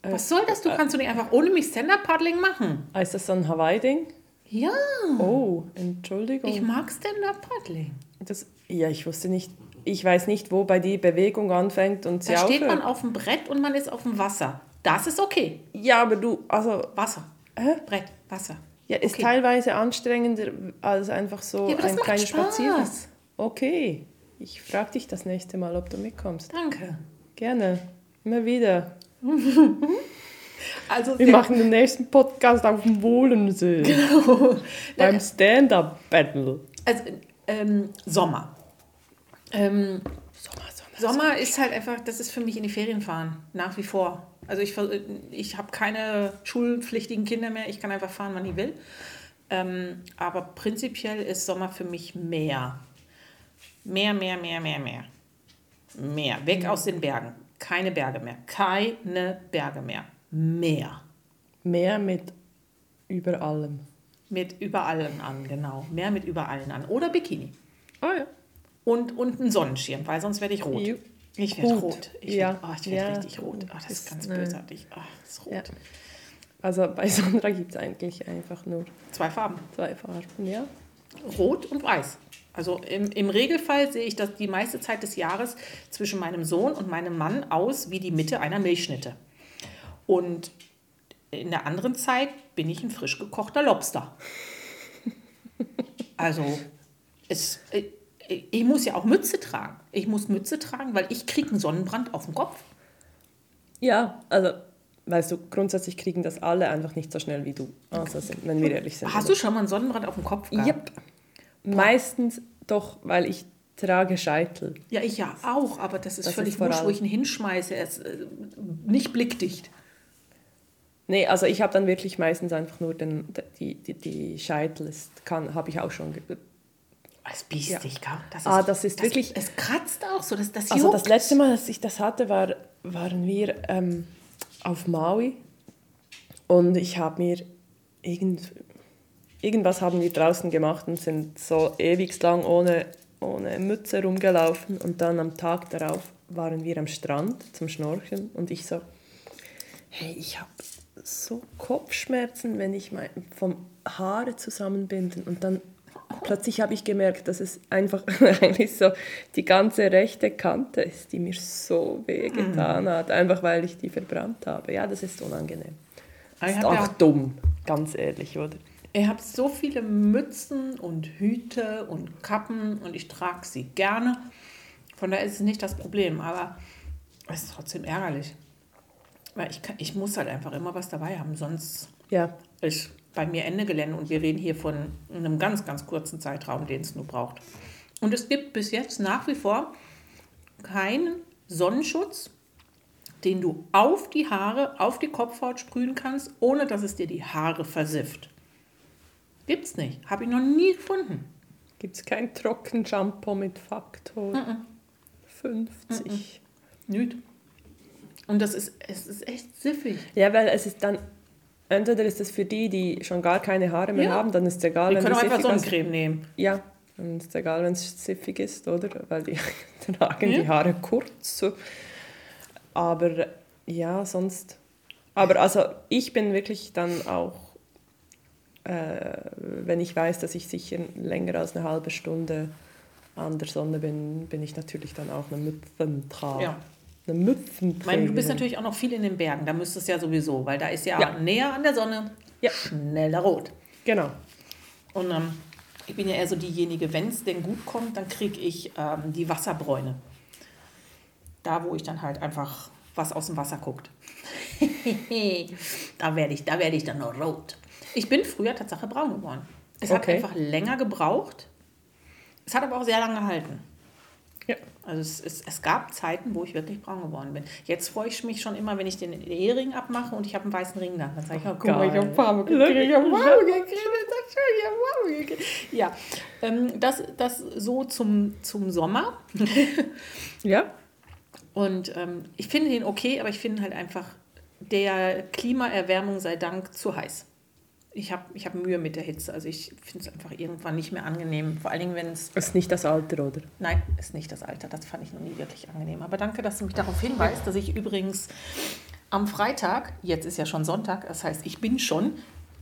äh, was soll das? Du äh, kannst du nicht einfach ohne mich Stand-Up-Paddling machen? Ah, ist das so ein Hawaii-Ding? Ja. Oh, Entschuldigung. Ich mag Stand-Up-Paddling. Das, ja, ich wusste nicht. Ich weiß nicht, wobei die Bewegung anfängt und sie Da aufhört. Steht man auf dem Brett und man ist auf dem Wasser. Das ist okay. Ja, aber du, also... Wasser. Hä? Brett, Wasser. Ja, ist okay. Teilweise anstrengender als einfach so ja, ein kleiner Spaziergang. Okay. Ich frage dich das nächste Mal, ob du mitkommst. Danke. Gerne. Immer wieder. Also wir machen den nächsten Podcast auf dem Wohlensee. Genau. Beim Stand-Up-Battle. Also ähm, Sommer. Ähm, Sommer, Sommer, Sommer. Sommer ist halt einfach, das ist für mich in die Ferien fahren, nach wie vor. Also ich, ich habe keine schulpflichtigen Kinder mehr, ich kann einfach fahren, wann ich will. Ähm, aber prinzipiell ist Sommer für mich mehr. Mehr, mehr, mehr, mehr, mehr. Mehr. Weg aus den Bergen. Keine Berge mehr. Keine Berge mehr. Mehr. Mehr mit über allem. Mit über allem an, genau. Mehr mit über allen an. Oder Bikini. Oh ja. Und, und einen Sonnenschirm, weil sonst werde ich rot. Juh. Ich werde rot. Ich ja. werde oh, ich werd ja. richtig rot. Oh, das ist ganz ne. bösartig. Oh, das ist rot. Ja. Also bei Sondra gibt es eigentlich einfach nur... Zwei Farben. Zwei Farben, ja. Rot und weiß. Also im, im Regelfall sehe ich das die meiste Zeit des Jahres zwischen meinem Sohn und meinem Mann aus wie die Mitte einer Milchschnitte. Und in der anderen Zeit bin ich ein frisch gekochter Lobster. Also es... Ich muss ja auch Mütze tragen. Ich muss Mütze tragen, weil ich kriege einen Sonnenbrand auf dem Kopf. Ja, also, weißt du, grundsätzlich kriegen das alle einfach nicht so schnell wie du. Also, wenn wir ehrlich sind. Hast du schon mal einen Sonnenbrand auf dem Kopf gehabt? Yep. Meistens doch, weil ich trage Scheitel. Ja, ich ja auch, aber das ist das völlig wurscht, wo ich ihn hinschmeiße. Er ist äh, nicht blickdicht. Nee, also ich habe dann wirklich meistens einfach nur den, die, die, die Scheitel, habe ich auch schon ge- Als biestig, ja. Das ist, ah, das ist das, wirklich... Es kratzt auch so, dass das juckt. Also das letzte Mal, dass ich das hatte, war, waren wir ähm, auf Maui und ich habe mir... Irgend, irgendwas haben wir draußen gemacht und sind so ewig lang ohne, ohne Mütze rumgelaufen und dann am Tag darauf waren wir am Strand zum Schnorcheln und ich so, hey, ich habe so Kopfschmerzen, wenn ich mein, vom Haare zusammenbinden und dann... Plötzlich habe ich gemerkt, dass es einfach eigentlich so die ganze rechte Kante ist, die mir so weh getan hat, einfach weil ich die verbrannt habe. Ja, das ist unangenehm. Das ich ist auch ja, dumm, ganz ehrlich, oder? Ich habe so viele Mützen und Hüte und Kappen und ich trage sie gerne. Von daher ist es nicht das Problem, aber es ist trotzdem ärgerlich. Weil ich, kann, ich muss halt einfach immer was dabei haben, sonst... Ja. Ich, bei mir Ende Gelände und wir reden hier von einem ganz, ganz kurzen Zeitraum, den es nur braucht. Und es gibt bis jetzt nach wie vor keinen Sonnenschutz, den du auf die Haare, auf die Kopfhaut sprühen kannst, ohne dass es dir die Haare versifft. Gibt's nicht. Habe ich noch nie gefunden. Gibt's kein Trockenshampoo mit Faktor Mm-mm. fünfzig? Mm-mm. Nüt. Und das ist, es ist echt siffig. Ja, weil es ist dann... Entweder ist es für die, die schon gar keine Haare mehr ja. haben, dann ist es egal, die wenn können es einfach Sonnencreme ist. nehmen. Ja, dann ist es egal, wenn es siffig ist, oder? Weil die tragen ja. die Haare kurz. So. Aber ja, sonst... Aber also ich bin wirklich dann auch, äh, wenn ich weiß, dass ich sicher länger als eine halbe Stunde an der Sonne bin, bin ich natürlich dann auch eine Müpfentrage. Ja. Eine Müpfenträgerin. Ich meine, du bist natürlich auch noch viel in den Bergen, da müsstest du ja sowieso, weil da ist ja, ja. näher an der Sonne, ja. schneller rot. Genau. Und ähm, ich bin ja eher so diejenige, wenn es denn gut kommt, dann kriege ich ähm, die Wasserbräune. Da, wo ich dann halt einfach was aus dem Wasser guckt. da werde ich, da werd ich dann noch rot. Ich bin früher Tatsache braun geworden. Es okay. hat einfach länger gebraucht. Es hat aber auch sehr lange gehalten. Ja. Also es, es, es gab Zeiten, wo ich wirklich braun geworden bin. Jetzt freue ich mich schon immer, wenn ich den Ehering abmache und ich habe einen weißen Ring da. Dann sage ich, oh, guck mal, ich habe Farbe gekriegt, ich habe Farbe gekriegt, ich habe Farbe gekriegt. Ja, ähm, das, das so zum, zum Sommer. Ja. Und ähm, ich finde den okay, aber ich finde halt einfach, der Klimaerwärmung sei Dank, zu heiß. Ich habe ich hab Mühe mit der Hitze. Also ich finde es einfach irgendwann nicht mehr angenehm. Vor allen Dingen, wenn es... Ist nicht das Alter, oder? Nein, ist nicht das Alter. Das fand ich noch nie wirklich angenehm. Aber danke, dass du mich darauf hinweist, dass ich übrigens am Freitag, jetzt ist ja schon Sonntag, das heißt, ich bin schon,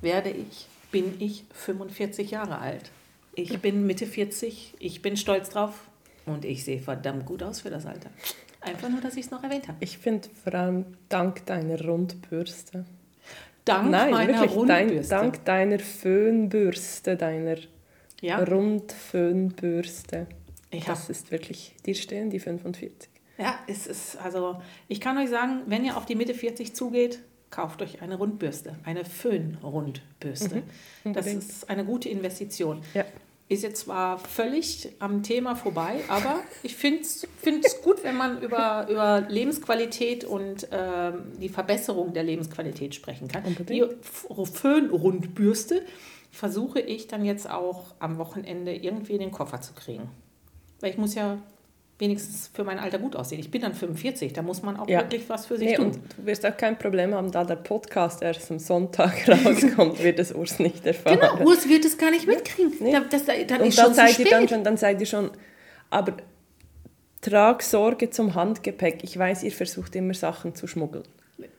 werde ich, bin ich fünfundvierzig Jahre alt. Ich bin Mitte vierzig, ich bin stolz drauf und ich sehe verdammt gut aus für das Alter. Einfach nur, dass ich es noch erwähnt habe. Ich finde vor allem dank deiner Rundbürste. Dank Nein, meiner wirklich, Rundbürste? Dein, dank deiner Föhnbürste, deiner ja. Rundföhnbürste. Ich das hab... ist wirklich, dir stehen die fünfundvierzig. Ja, es ist, also ich kann euch sagen, wenn ihr auf die Mitte vierzig zugeht, kauft euch eine Rundbürste, eine Föhnrundbürste. Mhm. Das ist eine gute Investition. Ja. Ist jetzt zwar völlig am Thema vorbei, aber ich finde es gut, wenn man über, über Lebensqualität und ähm, die Verbesserung der Lebensqualität sprechen kann. Die Föhnrundbürste versuche ich dann jetzt auch am Wochenende irgendwie in den Koffer zu kriegen. Weil ich muss ja wenigstens für mein Alter gut aussehen. Ich bin dann fünfundvierzig, da muss man auch ja. wirklich was für sich nee, tun. Und du wirst auch kein Problem haben, da der Podcast erst am Sonntag rauskommt, wird es Urs nicht erfahren. Genau, Urs wird es gar nicht mitkriegen. Nee. Da, das, dann und ist dann schon zu spät. Dann, schon, dann seid ihr schon, aber trag Sorge zum Handgepäck. Ich weiß, ihr versucht immer Sachen zu schmuggeln.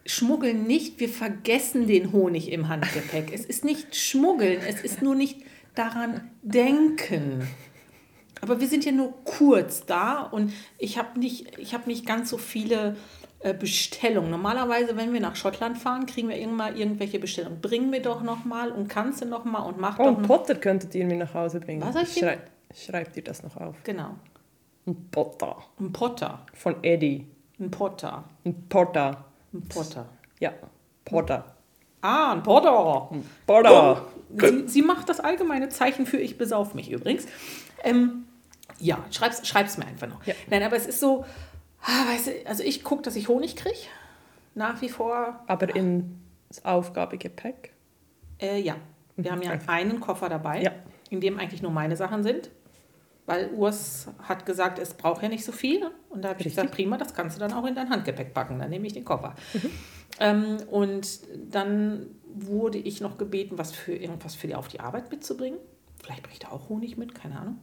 Schmuggeln nicht, wir vergessen den Honig im Handgepäck. Es ist nicht schmuggeln, es ist nur nicht daran denken. Aber wir sind ja nur kurz da und ich habe nicht, ich hab nicht ganz so viele äh, Bestellungen. Normalerweise, wenn wir nach Schottland fahren, kriegen wir irgendwann irgendwelche Bestellungen. Bring mir doch nochmal und kannst du nochmal und mach oh, doch... Oh, Potter könntet ihr mir nach Hause bringen. Was heißt Schrei- Schreibt ihr das noch auf. Genau. Ein Potter. Ein Potter. Von Eddie. Ein Potter. Ein Potter. Ein Potter. Ja, Potter. Ah, ein Potter. Ein Potter. Oh, sie, sie macht das allgemeine Zeichen für ich besauf mich übrigens. Ähm, Ja, schreib's, schreib's mir einfach noch. Ja. Nein, aber es ist so, weißt du, also ich gucke, dass ich Honig kriege, nach wie vor. Aber ins Aufgabegepäck? Äh, ja, wir haben ja einen Koffer dabei, ja. in dem eigentlich nur meine Sachen sind, weil Urs hat gesagt, es braucht ja nicht so viel. Und da habe ich gesagt, prima, das kannst du dann auch in dein Handgepäck packen, dann nehme ich den Koffer. Mhm. Ähm, und dann wurde ich noch gebeten, was für irgendwas für die auf die Arbeit mitzubringen. Vielleicht bringe ich da auch Honig mit, keine Ahnung.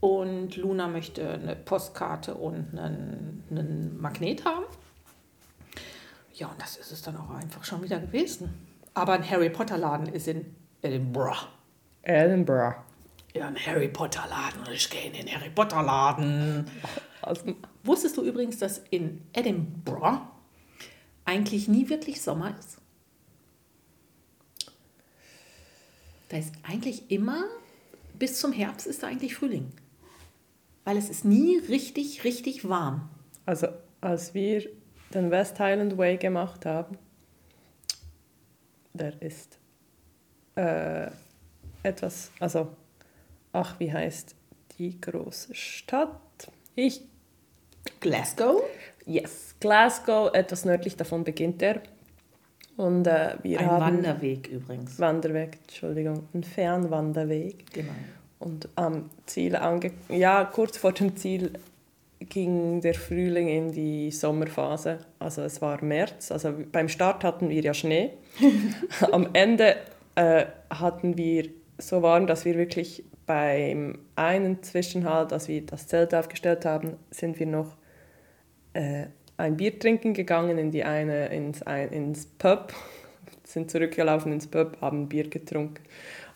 Und Luna möchte eine Postkarte und einen, einen Magnet haben. Ja, und das ist es dann auch einfach schon wieder gewesen. Aber ein Harry Potter Laden ist in Edinburgh. Edinburgh. Ja, ein Harry Potter Laden. Ich gehe in den Harry Potter Laden. Also, wusstest du übrigens, dass in Edinburgh eigentlich nie wirklich Sommer ist? Da ist eigentlich immer, bis zum Herbst ist da eigentlich Frühling. Weil es ist nie richtig, richtig warm. Also als wir den West Highland Way gemacht haben, der ist äh, etwas, also, ach, wie heißt die große Stadt? Ich Glasgow? Yes, Glasgow, etwas nördlich davon beginnt der. Und, äh, wir ein haben Wanderweg übrigens. Wanderweg, Entschuldigung, ein Fernwanderweg. Genau. Und am Ziel ange- ja, kurz vor dem Ziel ging der Frühling in die Sommerphase. Also es war März. Also beim Start hatten wir ja Schnee. Am Ende äh, hatten wir so warm, dass wir wirklich beim einen Zwischenhalt, als wir das Zelt aufgestellt haben, sind wir noch äh, ein Bier trinken gegangen in die eine, ins, ein, ins Pub. Sind zurückgelaufen ins Pub, haben Bier getrunken.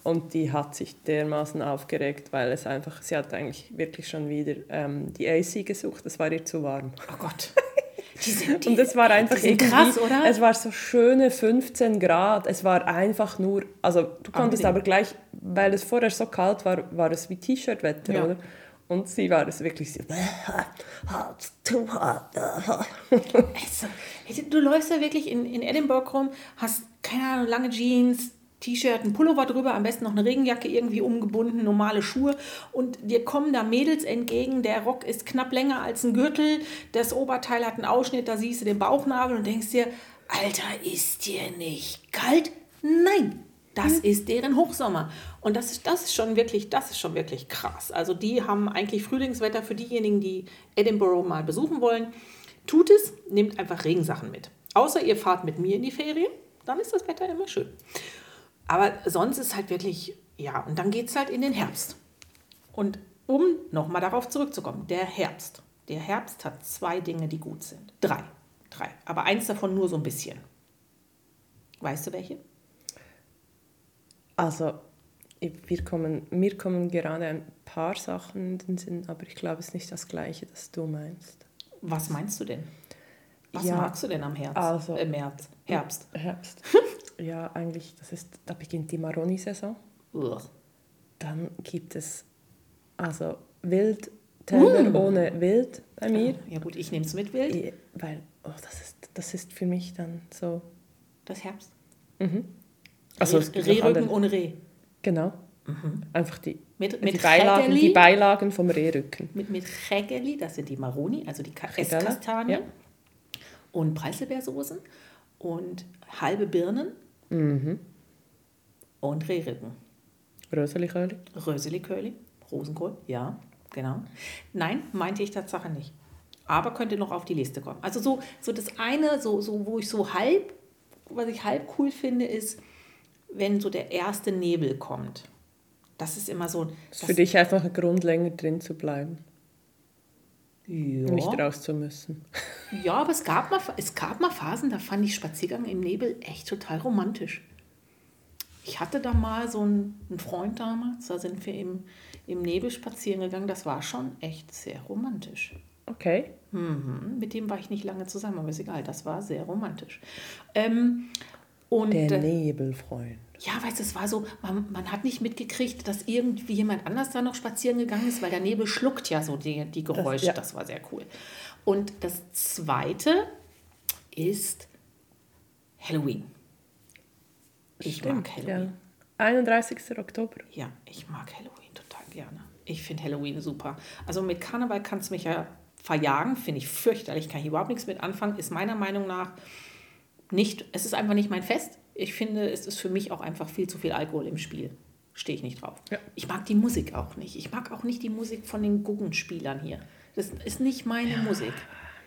Und die hat sich dermaßen aufgeregt, weil es einfach, sie hat eigentlich wirklich schon wieder ähm, die A C gesucht. Es war ihr zu warm. Oh Gott. Die sind, die, und es war einfach krass, oder? Es war so schöne fünfzehn Grad. Es war einfach nur, also du konntest aber gleich, weil es vorher so kalt war, war es wie T-Shirt-Wetter, ja. oder? Und sie war es wirklich so. Also, du läufst ja wirklich in, in Edinburgh rum, hast, keine Ahnung, lange Jeans, T-Shirt, ein Pullover drüber, am besten noch eine Regenjacke irgendwie umgebunden, normale Schuhe. Und dir kommen da Mädels entgegen, der Rock ist knapp länger als ein Gürtel, das Oberteil hat einen Ausschnitt, da siehst du den Bauchnabel und denkst dir, Alter, ist dir nicht kalt? Nein! Das ist deren Hochsommer. Und das ist, das ist schon wirklich, das ist schon wirklich krass. Also die haben eigentlich Frühlingswetter für diejenigen, die Edinburgh mal besuchen wollen. Tut es, nehmt einfach Regensachen mit. Außer ihr fahrt mit mir in die Ferien, dann ist das Wetter immer schön. Aber sonst ist halt wirklich, ja, und dann geht es halt in den Herbst. Und um nochmal darauf zurückzukommen, der Herbst. Der Herbst hat zwei Dinge, die gut sind. Drei. Drei. Aber eins davon nur so ein bisschen. Weißt du welche? Also, wir kommen, mir kommen gerade ein paar Sachen in den Sinn, aber ich glaube, es ist nicht das Gleiche, das du meinst. Was meinst du denn? Was ja, magst du denn am Herbst? Also, äh, März. Herbst. Herbst. Ja, eigentlich, das ist, da beginnt die Maroni-Saison. Uch. Dann gibt es also Wild, Teller mm. ohne Wild bei mir. Ja gut, ich nehme es mit Wild. Ja, weil, oh, das ist, das ist für mich dann so... Das Herbst? Mhm. Also Rehrücken ohne Reh. Genau. Mhm. Einfach die, mit, die, mit Beilagen, die Beilagen vom Rehrücken. Mit, mit Chägeli, das sind die Maroni, also die Esskastanien. Ja. Und Preiselbeersoßen und halbe Birnen mhm. und Rehrücken. Röseliköli. Röseliköli, Rosenkohl, ja, genau. Nein, meinte ich tatsächlich nicht. Aber könnte noch auf die Liste kommen. Also so, so das eine, so, so, wo ich so halb, was ich halb cool finde, ist, wenn so der erste Nebel kommt. Das ist immer so... Das ist für dich einfach ein Grund, länger drin zu bleiben. Ja. Nicht raus zu müssen. Ja, aber es gab, mal, es gab mal Phasen, da fand ich Spaziergang im Nebel echt total romantisch. Ich hatte da mal so einen, einen Freund damals, da sind wir im, im Nebel spazieren gegangen. Das war schon echt sehr romantisch. Okay. Mhm. Mit dem war ich nicht lange zusammen, aber ist egal, das war sehr romantisch. Ähm, und der Nebelfreund. Ja, weißt du, es war so, man, man hat nicht mitgekriegt, dass irgendwie jemand anders da noch spazieren gegangen ist, weil der Nebel schluckt ja so die, die Geräusche. Das, ja. Das war sehr cool. Und das Zweite ist Halloween. Ich Stimmt, mag Halloween. Ja. einunddreißigster Oktober. Ja, ich mag Halloween total gerne. Ich finde Halloween super. Also mit Karneval kannst du mich ja verjagen, finde ich fürchterlich. Kann ich überhaupt nichts mit anfangen. Ist meiner Meinung nach nicht, es ist einfach nicht mein Fest. Ich finde, es ist für mich auch einfach viel zu viel Alkohol im Spiel. Stehe ich nicht drauf. Ja. Ich mag die Musik auch nicht. Ich mag auch nicht die Musik von den Guggenspielern hier. Das ist nicht meine ja. Musik.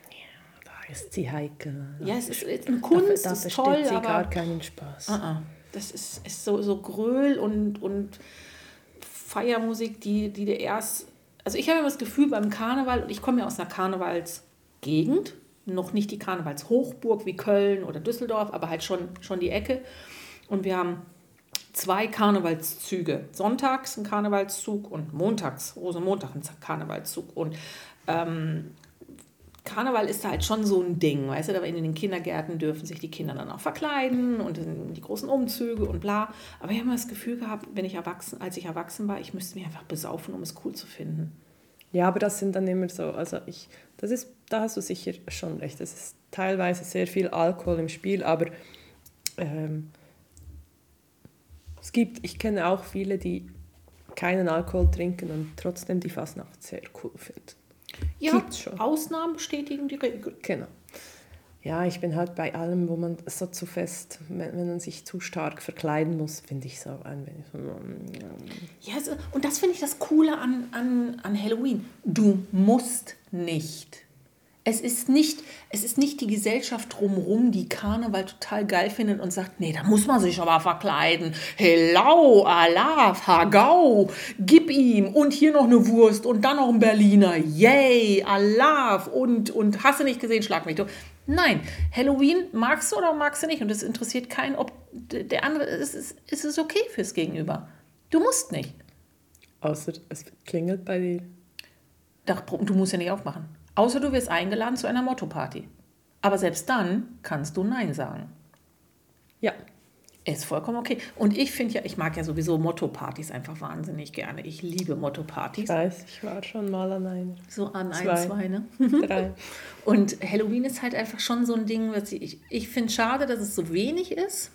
Ja, da ist sie heikel. Ja, es ist, ist eine Kunst, da, da ist toll, sie aber... gar keinen Spaß. Uh-uh. Das ist, ist so, so Gröhl und, und Feiermusik, die, die der erst... Also ich habe immer das Gefühl beim Karneval, und ich komme ja aus einer Karnevalsgegend, noch nicht die Karnevalshochburg wie Köln oder Düsseldorf, aber halt schon, schon die Ecke. Und wir haben zwei Karnevalszüge. Sonntags ein Karnevalszug und montags, Rosenmontag ein Karnevalszug. Und ähm, Karneval ist halt schon so ein Ding, weißt du, aber in den Kindergärten dürfen sich die Kinder dann auch verkleiden und die großen Umzüge und bla. Aber ich habe immer das Gefühl gehabt, wenn ich erwachsen, als ich erwachsen war, ich müsste mich einfach besaufen, um es cool zu finden. Ja, aber das sind dann immer so, also ich, das ist, da hast du sicher schon recht, das ist teilweise sehr viel Alkohol im Spiel, aber ähm, es gibt, ich kenne auch viele, die keinen Alkohol trinken und trotzdem die Fasnacht sehr cool finden. Ja, schon. Ausnahmen bestätigen die Regel. Genau. Ja, ich bin halt bei allem, wo man so zu fest, wenn, wenn man sich zu stark verkleiden muss, finde ich so ein wenig so... Ja, so, und das finde ich das Coole an, an, an Halloween. Du musst nicht. Es ist nicht, es ist nicht die Gesellschaft drumherum, die Karneval total geil findet und sagt, nee, da muss man sich aber verkleiden. Hello, Allah, Hagau, gib ihm und hier noch eine Wurst und dann noch ein Berliner. Yay, Allah und, und hast du nicht gesehen, schlag mich durch. Nein, Halloween magst du oder magst du nicht und es interessiert keinen, ob der andere, es ist, es ist okay fürs Gegenüber. Du musst nicht. Außer es klingelt bei dir. Du musst ja nicht aufmachen. Außer du wirst eingeladen zu einer Motto-Party. Aber selbst dann kannst du Nein sagen. Ja. Ist vollkommen okay. Und ich finde ja, ich mag ja sowieso Motto-Partys einfach wahnsinnig gerne. Ich liebe Motto-Partys. Ich weiß, ich war schon mal an einer. So an zwei. ein, zwei, ne? Drei. Und Halloween ist halt einfach schon so ein Ding, was ich, ich finde schade, dass es so wenig ist.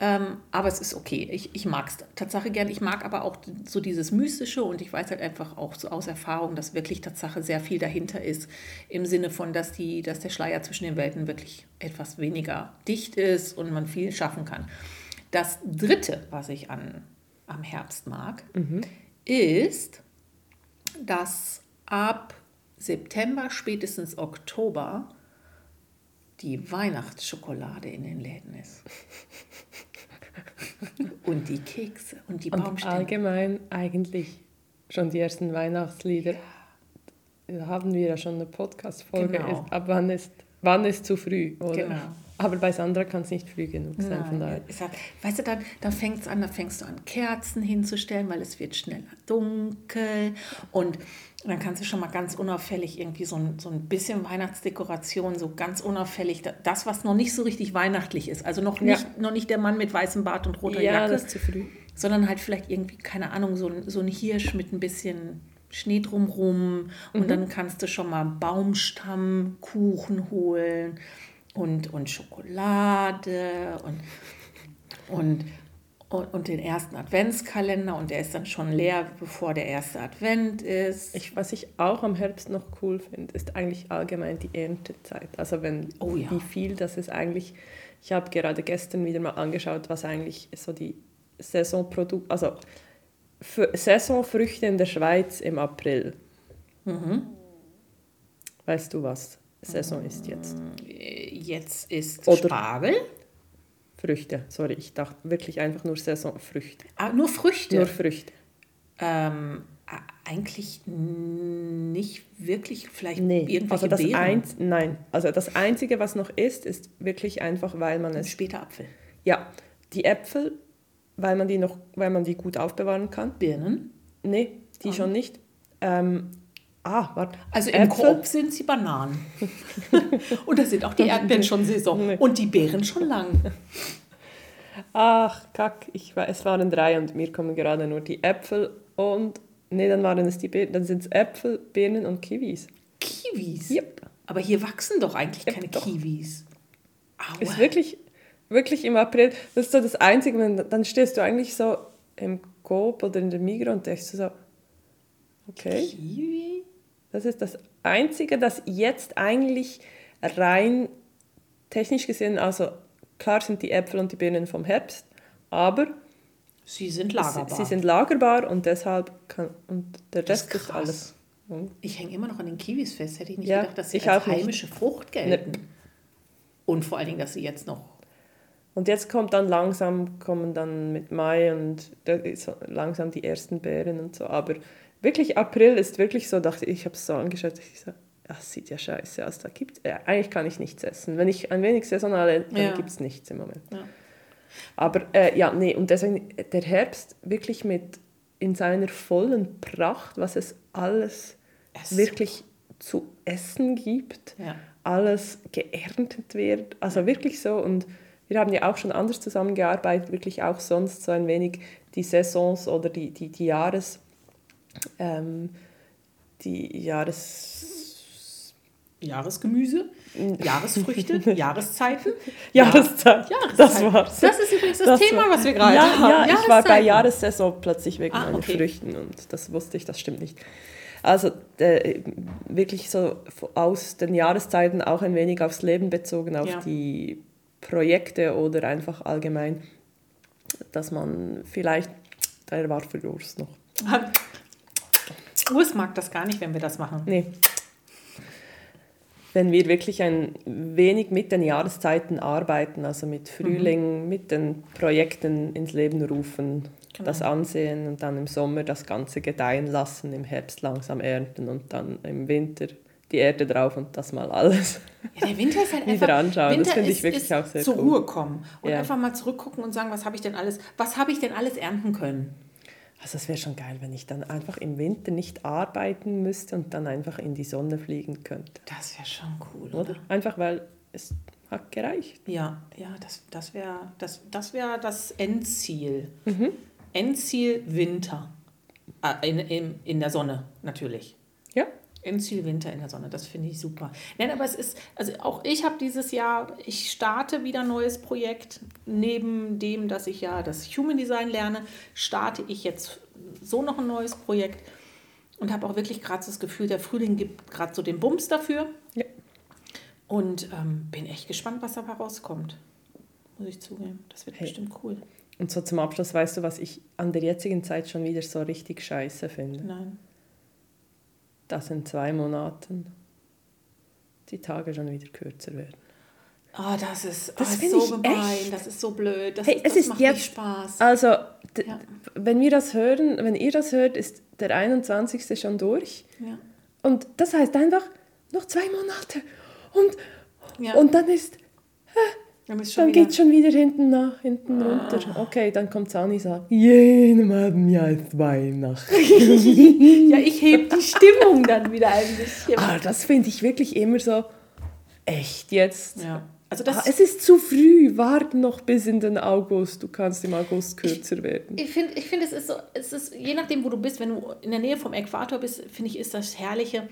Ähm, aber es ist okay. Ich, ich mag es Tatsache gerne. Ich mag aber auch so dieses Mystische und ich weiß halt einfach auch so aus Erfahrung, dass wirklich Tatsache sehr viel dahinter ist. Im Sinne von, dass, die, dass der Schleier zwischen den Welten wirklich etwas weniger dicht ist und man viel schaffen kann. Das Dritte, was ich an, am Herbst mag, mhm. ist, dass ab September, spätestens Oktober, die Weihnachtsschokolade in den Läden ist. Und die Kekse und die Baumstämme. Und allgemein eigentlich schon die ersten Weihnachtslieder. Ja. Da haben wir ja schon eine Podcast-Folge. Genau. Ab wann ist wann ist zu früh, oder? Genau. Aber bei Sandra kann es nicht früh genug sein. Nein, von daher. Sag, weißt du, dann, dann fängt's an, dann fängst du an, Kerzen hinzustellen, weil es wird schneller dunkel. Und dann kannst du schon mal ganz unauffällig irgendwie so ein, so ein bisschen Weihnachtsdekoration, so ganz unauffällig, das, was noch nicht so richtig weihnachtlich ist. Also noch nicht, ja. noch nicht der Mann mit weißem Bart und roter ja, Jacke. Das ist zu früh. Sondern halt vielleicht irgendwie, keine Ahnung, so ein, so ein Hirsch mit ein bisschen Schnee drumrum. Und mhm. dann kannst du schon mal Baumstamm, Kuchen holen. Und, und Schokolade und, und, und, und den ersten Adventskalender. Und der ist dann schon leer, bevor der erste Advent ist. Ich, was ich auch am Herbst noch cool finde, ist eigentlich allgemein die Erntezeit. Also wenn oh ja. wie viel, das ist eigentlich... Ich habe gerade gestern wieder mal angeschaut, was eigentlich so die Saisonprodukte... Also für Saisonfrüchte in der Schweiz im April. Mhm. Weißt du was? Saison ist jetzt. Jetzt ist oder Spargel. Früchte, sorry, ich dachte wirklich einfach nur Saisonfrüchte. Ah, nur Früchte? Nur Früchte. Ähm, eigentlich nicht wirklich, vielleicht nee. irgendwelche also das Beeren? Einz- Nein, also das Einzige, was noch ist, ist wirklich einfach, weil man es... Später Apfel. Ja, die Äpfel, weil man die, noch, weil man die gut aufbewahren kann. Birnen? Nee, die oh. schon nicht. Ähm, Ah, warte. Also im Coop sind sie Bananen. Und da sind auch die Erdbeeren schon Saison. Nee. Und die Beeren schon lang. Ach, kack. Ich war, es waren drei und mir kommen gerade nur die Äpfel und... Nee, dann waren es die Beeren. Dann sind es Äpfel, Birnen und Kiwis. Kiwis? Yep. Aber hier wachsen doch eigentlich yep, keine doch. Kiwis. Aua. Ist wirklich, wirklich im April. Das ist so das Einzige. Wenn, dann stehst du eigentlich so im Coop oder in der Migros und denkst du so... Okay. Kiwi? Das ist das Einzige, das jetzt eigentlich rein technisch gesehen, also klar sind die Äpfel und die Birnen vom Herbst, aber sie sind lagerbar. Sie, sie sind lagerbar und deshalb kann, und der Rest ist, ist alles. Hm? Ich hänge immer noch an den Kiwis fest, hätte ich nicht ja, gedacht, dass sie als heimische nicht. Frucht gelten. Ne. Und vor allen Dingen, dass sie jetzt noch... Und jetzt kommt dann langsam, kommen dann mit Mai und langsam die ersten Beeren und so, aber... Wirklich, April ist wirklich so, dachte ich, ich habe es so angeschaut, dass ich so, das sieht ja scheiße aus, da gibt's, ja, eigentlich kann ich nichts essen. Wenn ich ein wenig saisonal esse, dann ja. gibt es nichts im Moment. Ja. Aber äh, ja, nee, und deswegen der Herbst wirklich mit in seiner vollen Pracht, was es alles es. wirklich zu essen gibt, ja. alles geerntet wird, also wirklich so. Und wir haben ja auch schon anders zusammengearbeitet, wirklich auch sonst so ein wenig die Saisons oder die, die, die Jahres Ähm, die Jahres... Jahresgemüse, Jahresfrüchte, Jahreszeiten. Jahreszeit, Jahreszeit, das war's. Das ist übrigens das, das Thema, war. was wir gerade ja, haben. Ja, ich war bei Jahressaison plötzlich wegen ah, meinen okay. Früchten und das wusste ich, das stimmt nicht. Also äh, wirklich so aus den Jahreszeiten auch ein wenig aufs Leben bezogen, auf ja. die Projekte oder einfach allgemein, dass man vielleicht, der war für Urs noch. Urs mag das gar nicht, wenn wir das machen. Nee. Wenn wir wirklich ein wenig mit den Jahreszeiten arbeiten, also mit Frühling, mhm. mit den Projekten ins Leben rufen, genau. das ansehen und dann im Sommer das Ganze gedeihen lassen, im Herbst langsam ernten und dann im Winter die Erde drauf und das mal alles. Ja, der Winter ist halt einfach... anschauen. Winter das finde ich wirklich ist auch sehr zur cool. Ruhe kommen und ja. einfach mal zurückgucken und sagen, was habe ich denn alles, was habe ich denn alles ernten können? Also es wäre schon geil, wenn ich dann einfach im Winter nicht arbeiten müsste und dann einfach in die Sonne fliegen könnte. Das wäre schon cool, oder? oder? Einfach, weil es hat gereicht. Ja, ja, das, das wäre das, das, wär das Endziel. Mhm. Endziel Winter. In, in, in der Sonne, natürlich. Ja. Endziel Winter in der Sonne, das finde ich super. Nein, aber es ist, also auch ich habe dieses Jahr, ich starte wieder ein neues Projekt. Neben dem, dass ich ja das Human Design lerne, starte ich jetzt so noch ein neues Projekt und habe auch wirklich gerade so das Gefühl, der Frühling gibt gerade so den Bums dafür. Ja. Und ähm, bin echt gespannt, was dabei rauskommt. Muss ich zugeben, das wird hey. bestimmt cool. Und so zum Abschluss, weißt du, was ich an der jetzigen Zeit schon wieder so richtig scheiße finde? Nein. Dass in zwei Monaten die Tage schon wieder kürzer werden. Ah, oh, das ist, das oh, ist so gemein, echt. Das ist so blöd, das, hey, das es ist macht jetzt, nicht Spaß. Also, d- ja. wenn wir das hören, wenn ihr das hört, ist der einundzwanzigste schon durch. Ja. Und das heißt einfach, noch zwei Monate. Und Ja. Und dann ist, äh, dann, dann geht es schon wieder hinten nach, hinten ah. runter. Okay, dann kommt Sani und sagt, jeden Abend ja ist Weihnachten. Ja, ich hebe die Stimmung dann wieder ein bisschen. Ah, das finde ich wirklich immer so, echt jetzt? Ja. Also das ah, es ist zu früh, warte noch bis in den August, du kannst im August kürzer ich, werden. Ich finde, ich find, es ist so, es ist, je nachdem, wo du bist, wenn du in der Nähe vom Äquator bist, finde ich, ist das Herrliche,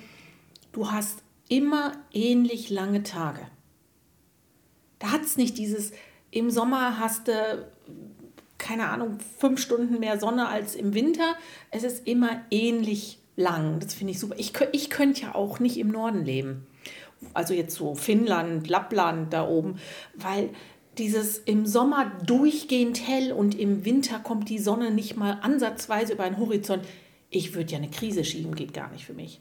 du hast immer ähnlich lange Tage. Da hat es nicht dieses, im Sommer hast du, keine Ahnung, fünf Stunden mehr Sonne als im Winter. Es ist immer ähnlich lang, das finde ich super. Ich, ich könnte ja auch nicht im Norden leben. Also jetzt so Finnland, Lappland da oben, weil dieses im Sommer durchgehend hell und im Winter kommt die Sonne nicht mal ansatzweise über den Horizont. Ich würde ja eine Krise schieben, geht gar nicht für mich.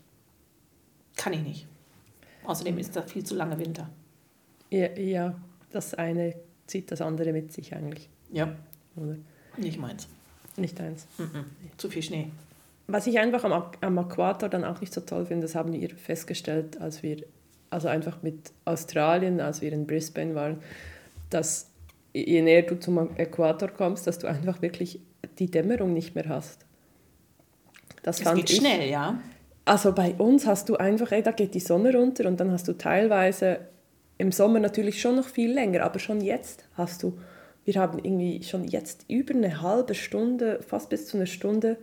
Kann ich nicht. Außerdem ist da viel zu lange Winter. Ja, ja, das eine zieht das andere mit sich eigentlich. Ja, oder? Nicht meins. Nicht eins. Mm-mm. Zu viel Schnee. Was ich einfach am, am Äquator dann auch nicht so toll finde, das haben wir festgestellt, als wir also einfach mit Australien, als wir in Brisbane waren, dass je näher du zum Äquator kommst, dass du einfach wirklich die Dämmerung nicht mehr hast. Das, das fand geht ich, schnell, ja. Also bei uns hast du einfach, ey, da geht die Sonne runter und dann hast du teilweise im Sommer natürlich schon noch viel länger, aber schon jetzt hast du, wir haben irgendwie schon jetzt über eine halbe Stunde, fast bis zu einer Stunde,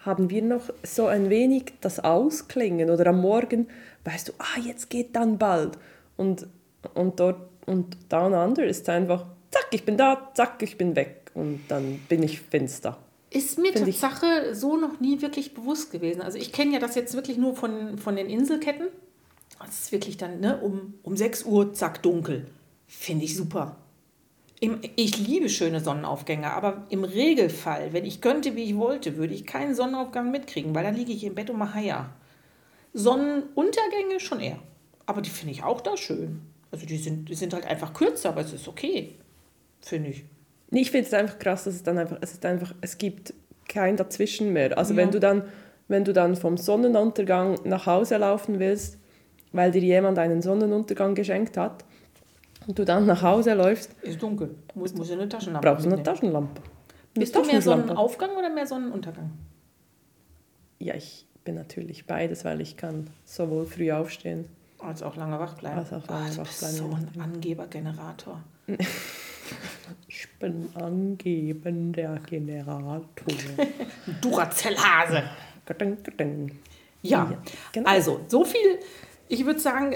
haben wir noch so ein wenig das Ausklingen oder am Morgen, weißt du, ah, jetzt geht dann bald. Und, und dort und Down Under ist einfach, zack, ich bin da, zack, ich bin weg und dann bin ich finster. Ist mir Find Tatsache ich. so noch nie wirklich bewusst gewesen. Also ich kenne ja das jetzt wirklich nur von, von den Inselketten. Das ist wirklich dann ne, um, um sechs Uhr, zack, dunkel. Finde ich super. Ich liebe schöne Sonnenaufgänge, aber im Regelfall, wenn ich könnte, wie ich wollte, würde ich keinen Sonnenaufgang mitkriegen, weil dann liege ich im Bett und mache Haja. Sonnenuntergänge schon eher, aber die finde ich auch da schön. Also die sind, die sind halt einfach kürzer, aber es ist okay, finde ich. Ich finde es einfach krass, dass es dann einfach, es ist einfach, es gibt kein Dazwischen mehr. Also ja. wenn du dann, wenn du dann vom Sonnenuntergang nach Hause laufen willst, weil dir jemand einen Sonnenuntergang geschenkt hat, und du dann nach Hause läufst... Ist dunkel. Muss, muss eine Taschenlampe brauchst du eine Taschenlampe. Eine Bist Taschenlampe. Du mehr Sonnenaufgang oder mehr Sonnenuntergang? Ja, ich bin natürlich beides, weil ich kann sowohl früh aufstehen... Als auch lange wach bleiben. Als auch lange oh, wach bleiben. So ein Angebergenerator. Ich bin angebender Generator. Duracell-Hase. Ja, ja genau. Also so viel... Ich würde sagen...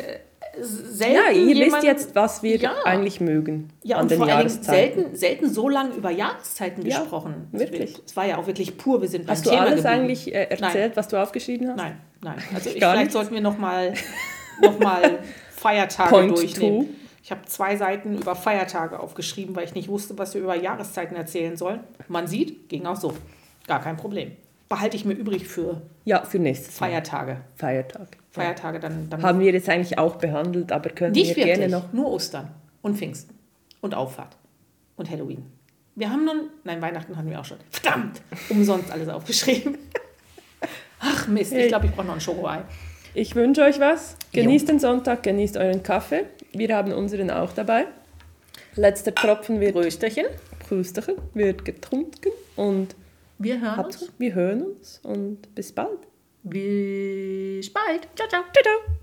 Selten ja, ihr jemand, wisst jetzt, was wir ja. eigentlich mögen ja, an und den vor Jahreszeiten. Selten, selten so lange über Jahreszeiten ja, gesprochen. Wirklich. Es war ja auch wirklich pur. Wir sind hast du Thema alles geblieben. Eigentlich erzählt, nein. was du aufgeschrieben hast? Nein, nein. Also ich, vielleicht nicht. Sollten wir nochmal noch mal Feiertage Point durchnehmen. Two. Ich habe zwei Seiten über Feiertage aufgeschrieben, weil ich nicht wusste, was wir über Jahreszeiten erzählen sollen. Man sieht, ging auch so. Gar kein Problem. Behalte ich mir übrig für, ja, für nächstes Feiertage. Feiertage. Feiertage dann, dann haben wir jetzt eigentlich auch behandelt, aber können wir wirklich, gerne noch nur Ostern und Pfingsten und Auffahrt und Halloween. Wir haben nun, nein, Weihnachten hatten wir auch schon. Verdammt, umsonst alles aufgeschrieben. Ach Mist, hey. Ich glaube, ich brauche noch ein Schokoei. Ich wünsche euch was. Genießt jo. den Sonntag, genießt euren Kaffee. Wir haben unseren auch dabei. Letzter Tropfen wird Prösterchen. Prösterchen wird getrunken und wir hören uns. Wir hören uns und bis bald. Bis bald. Ciao, ciao. Ciao, ciao.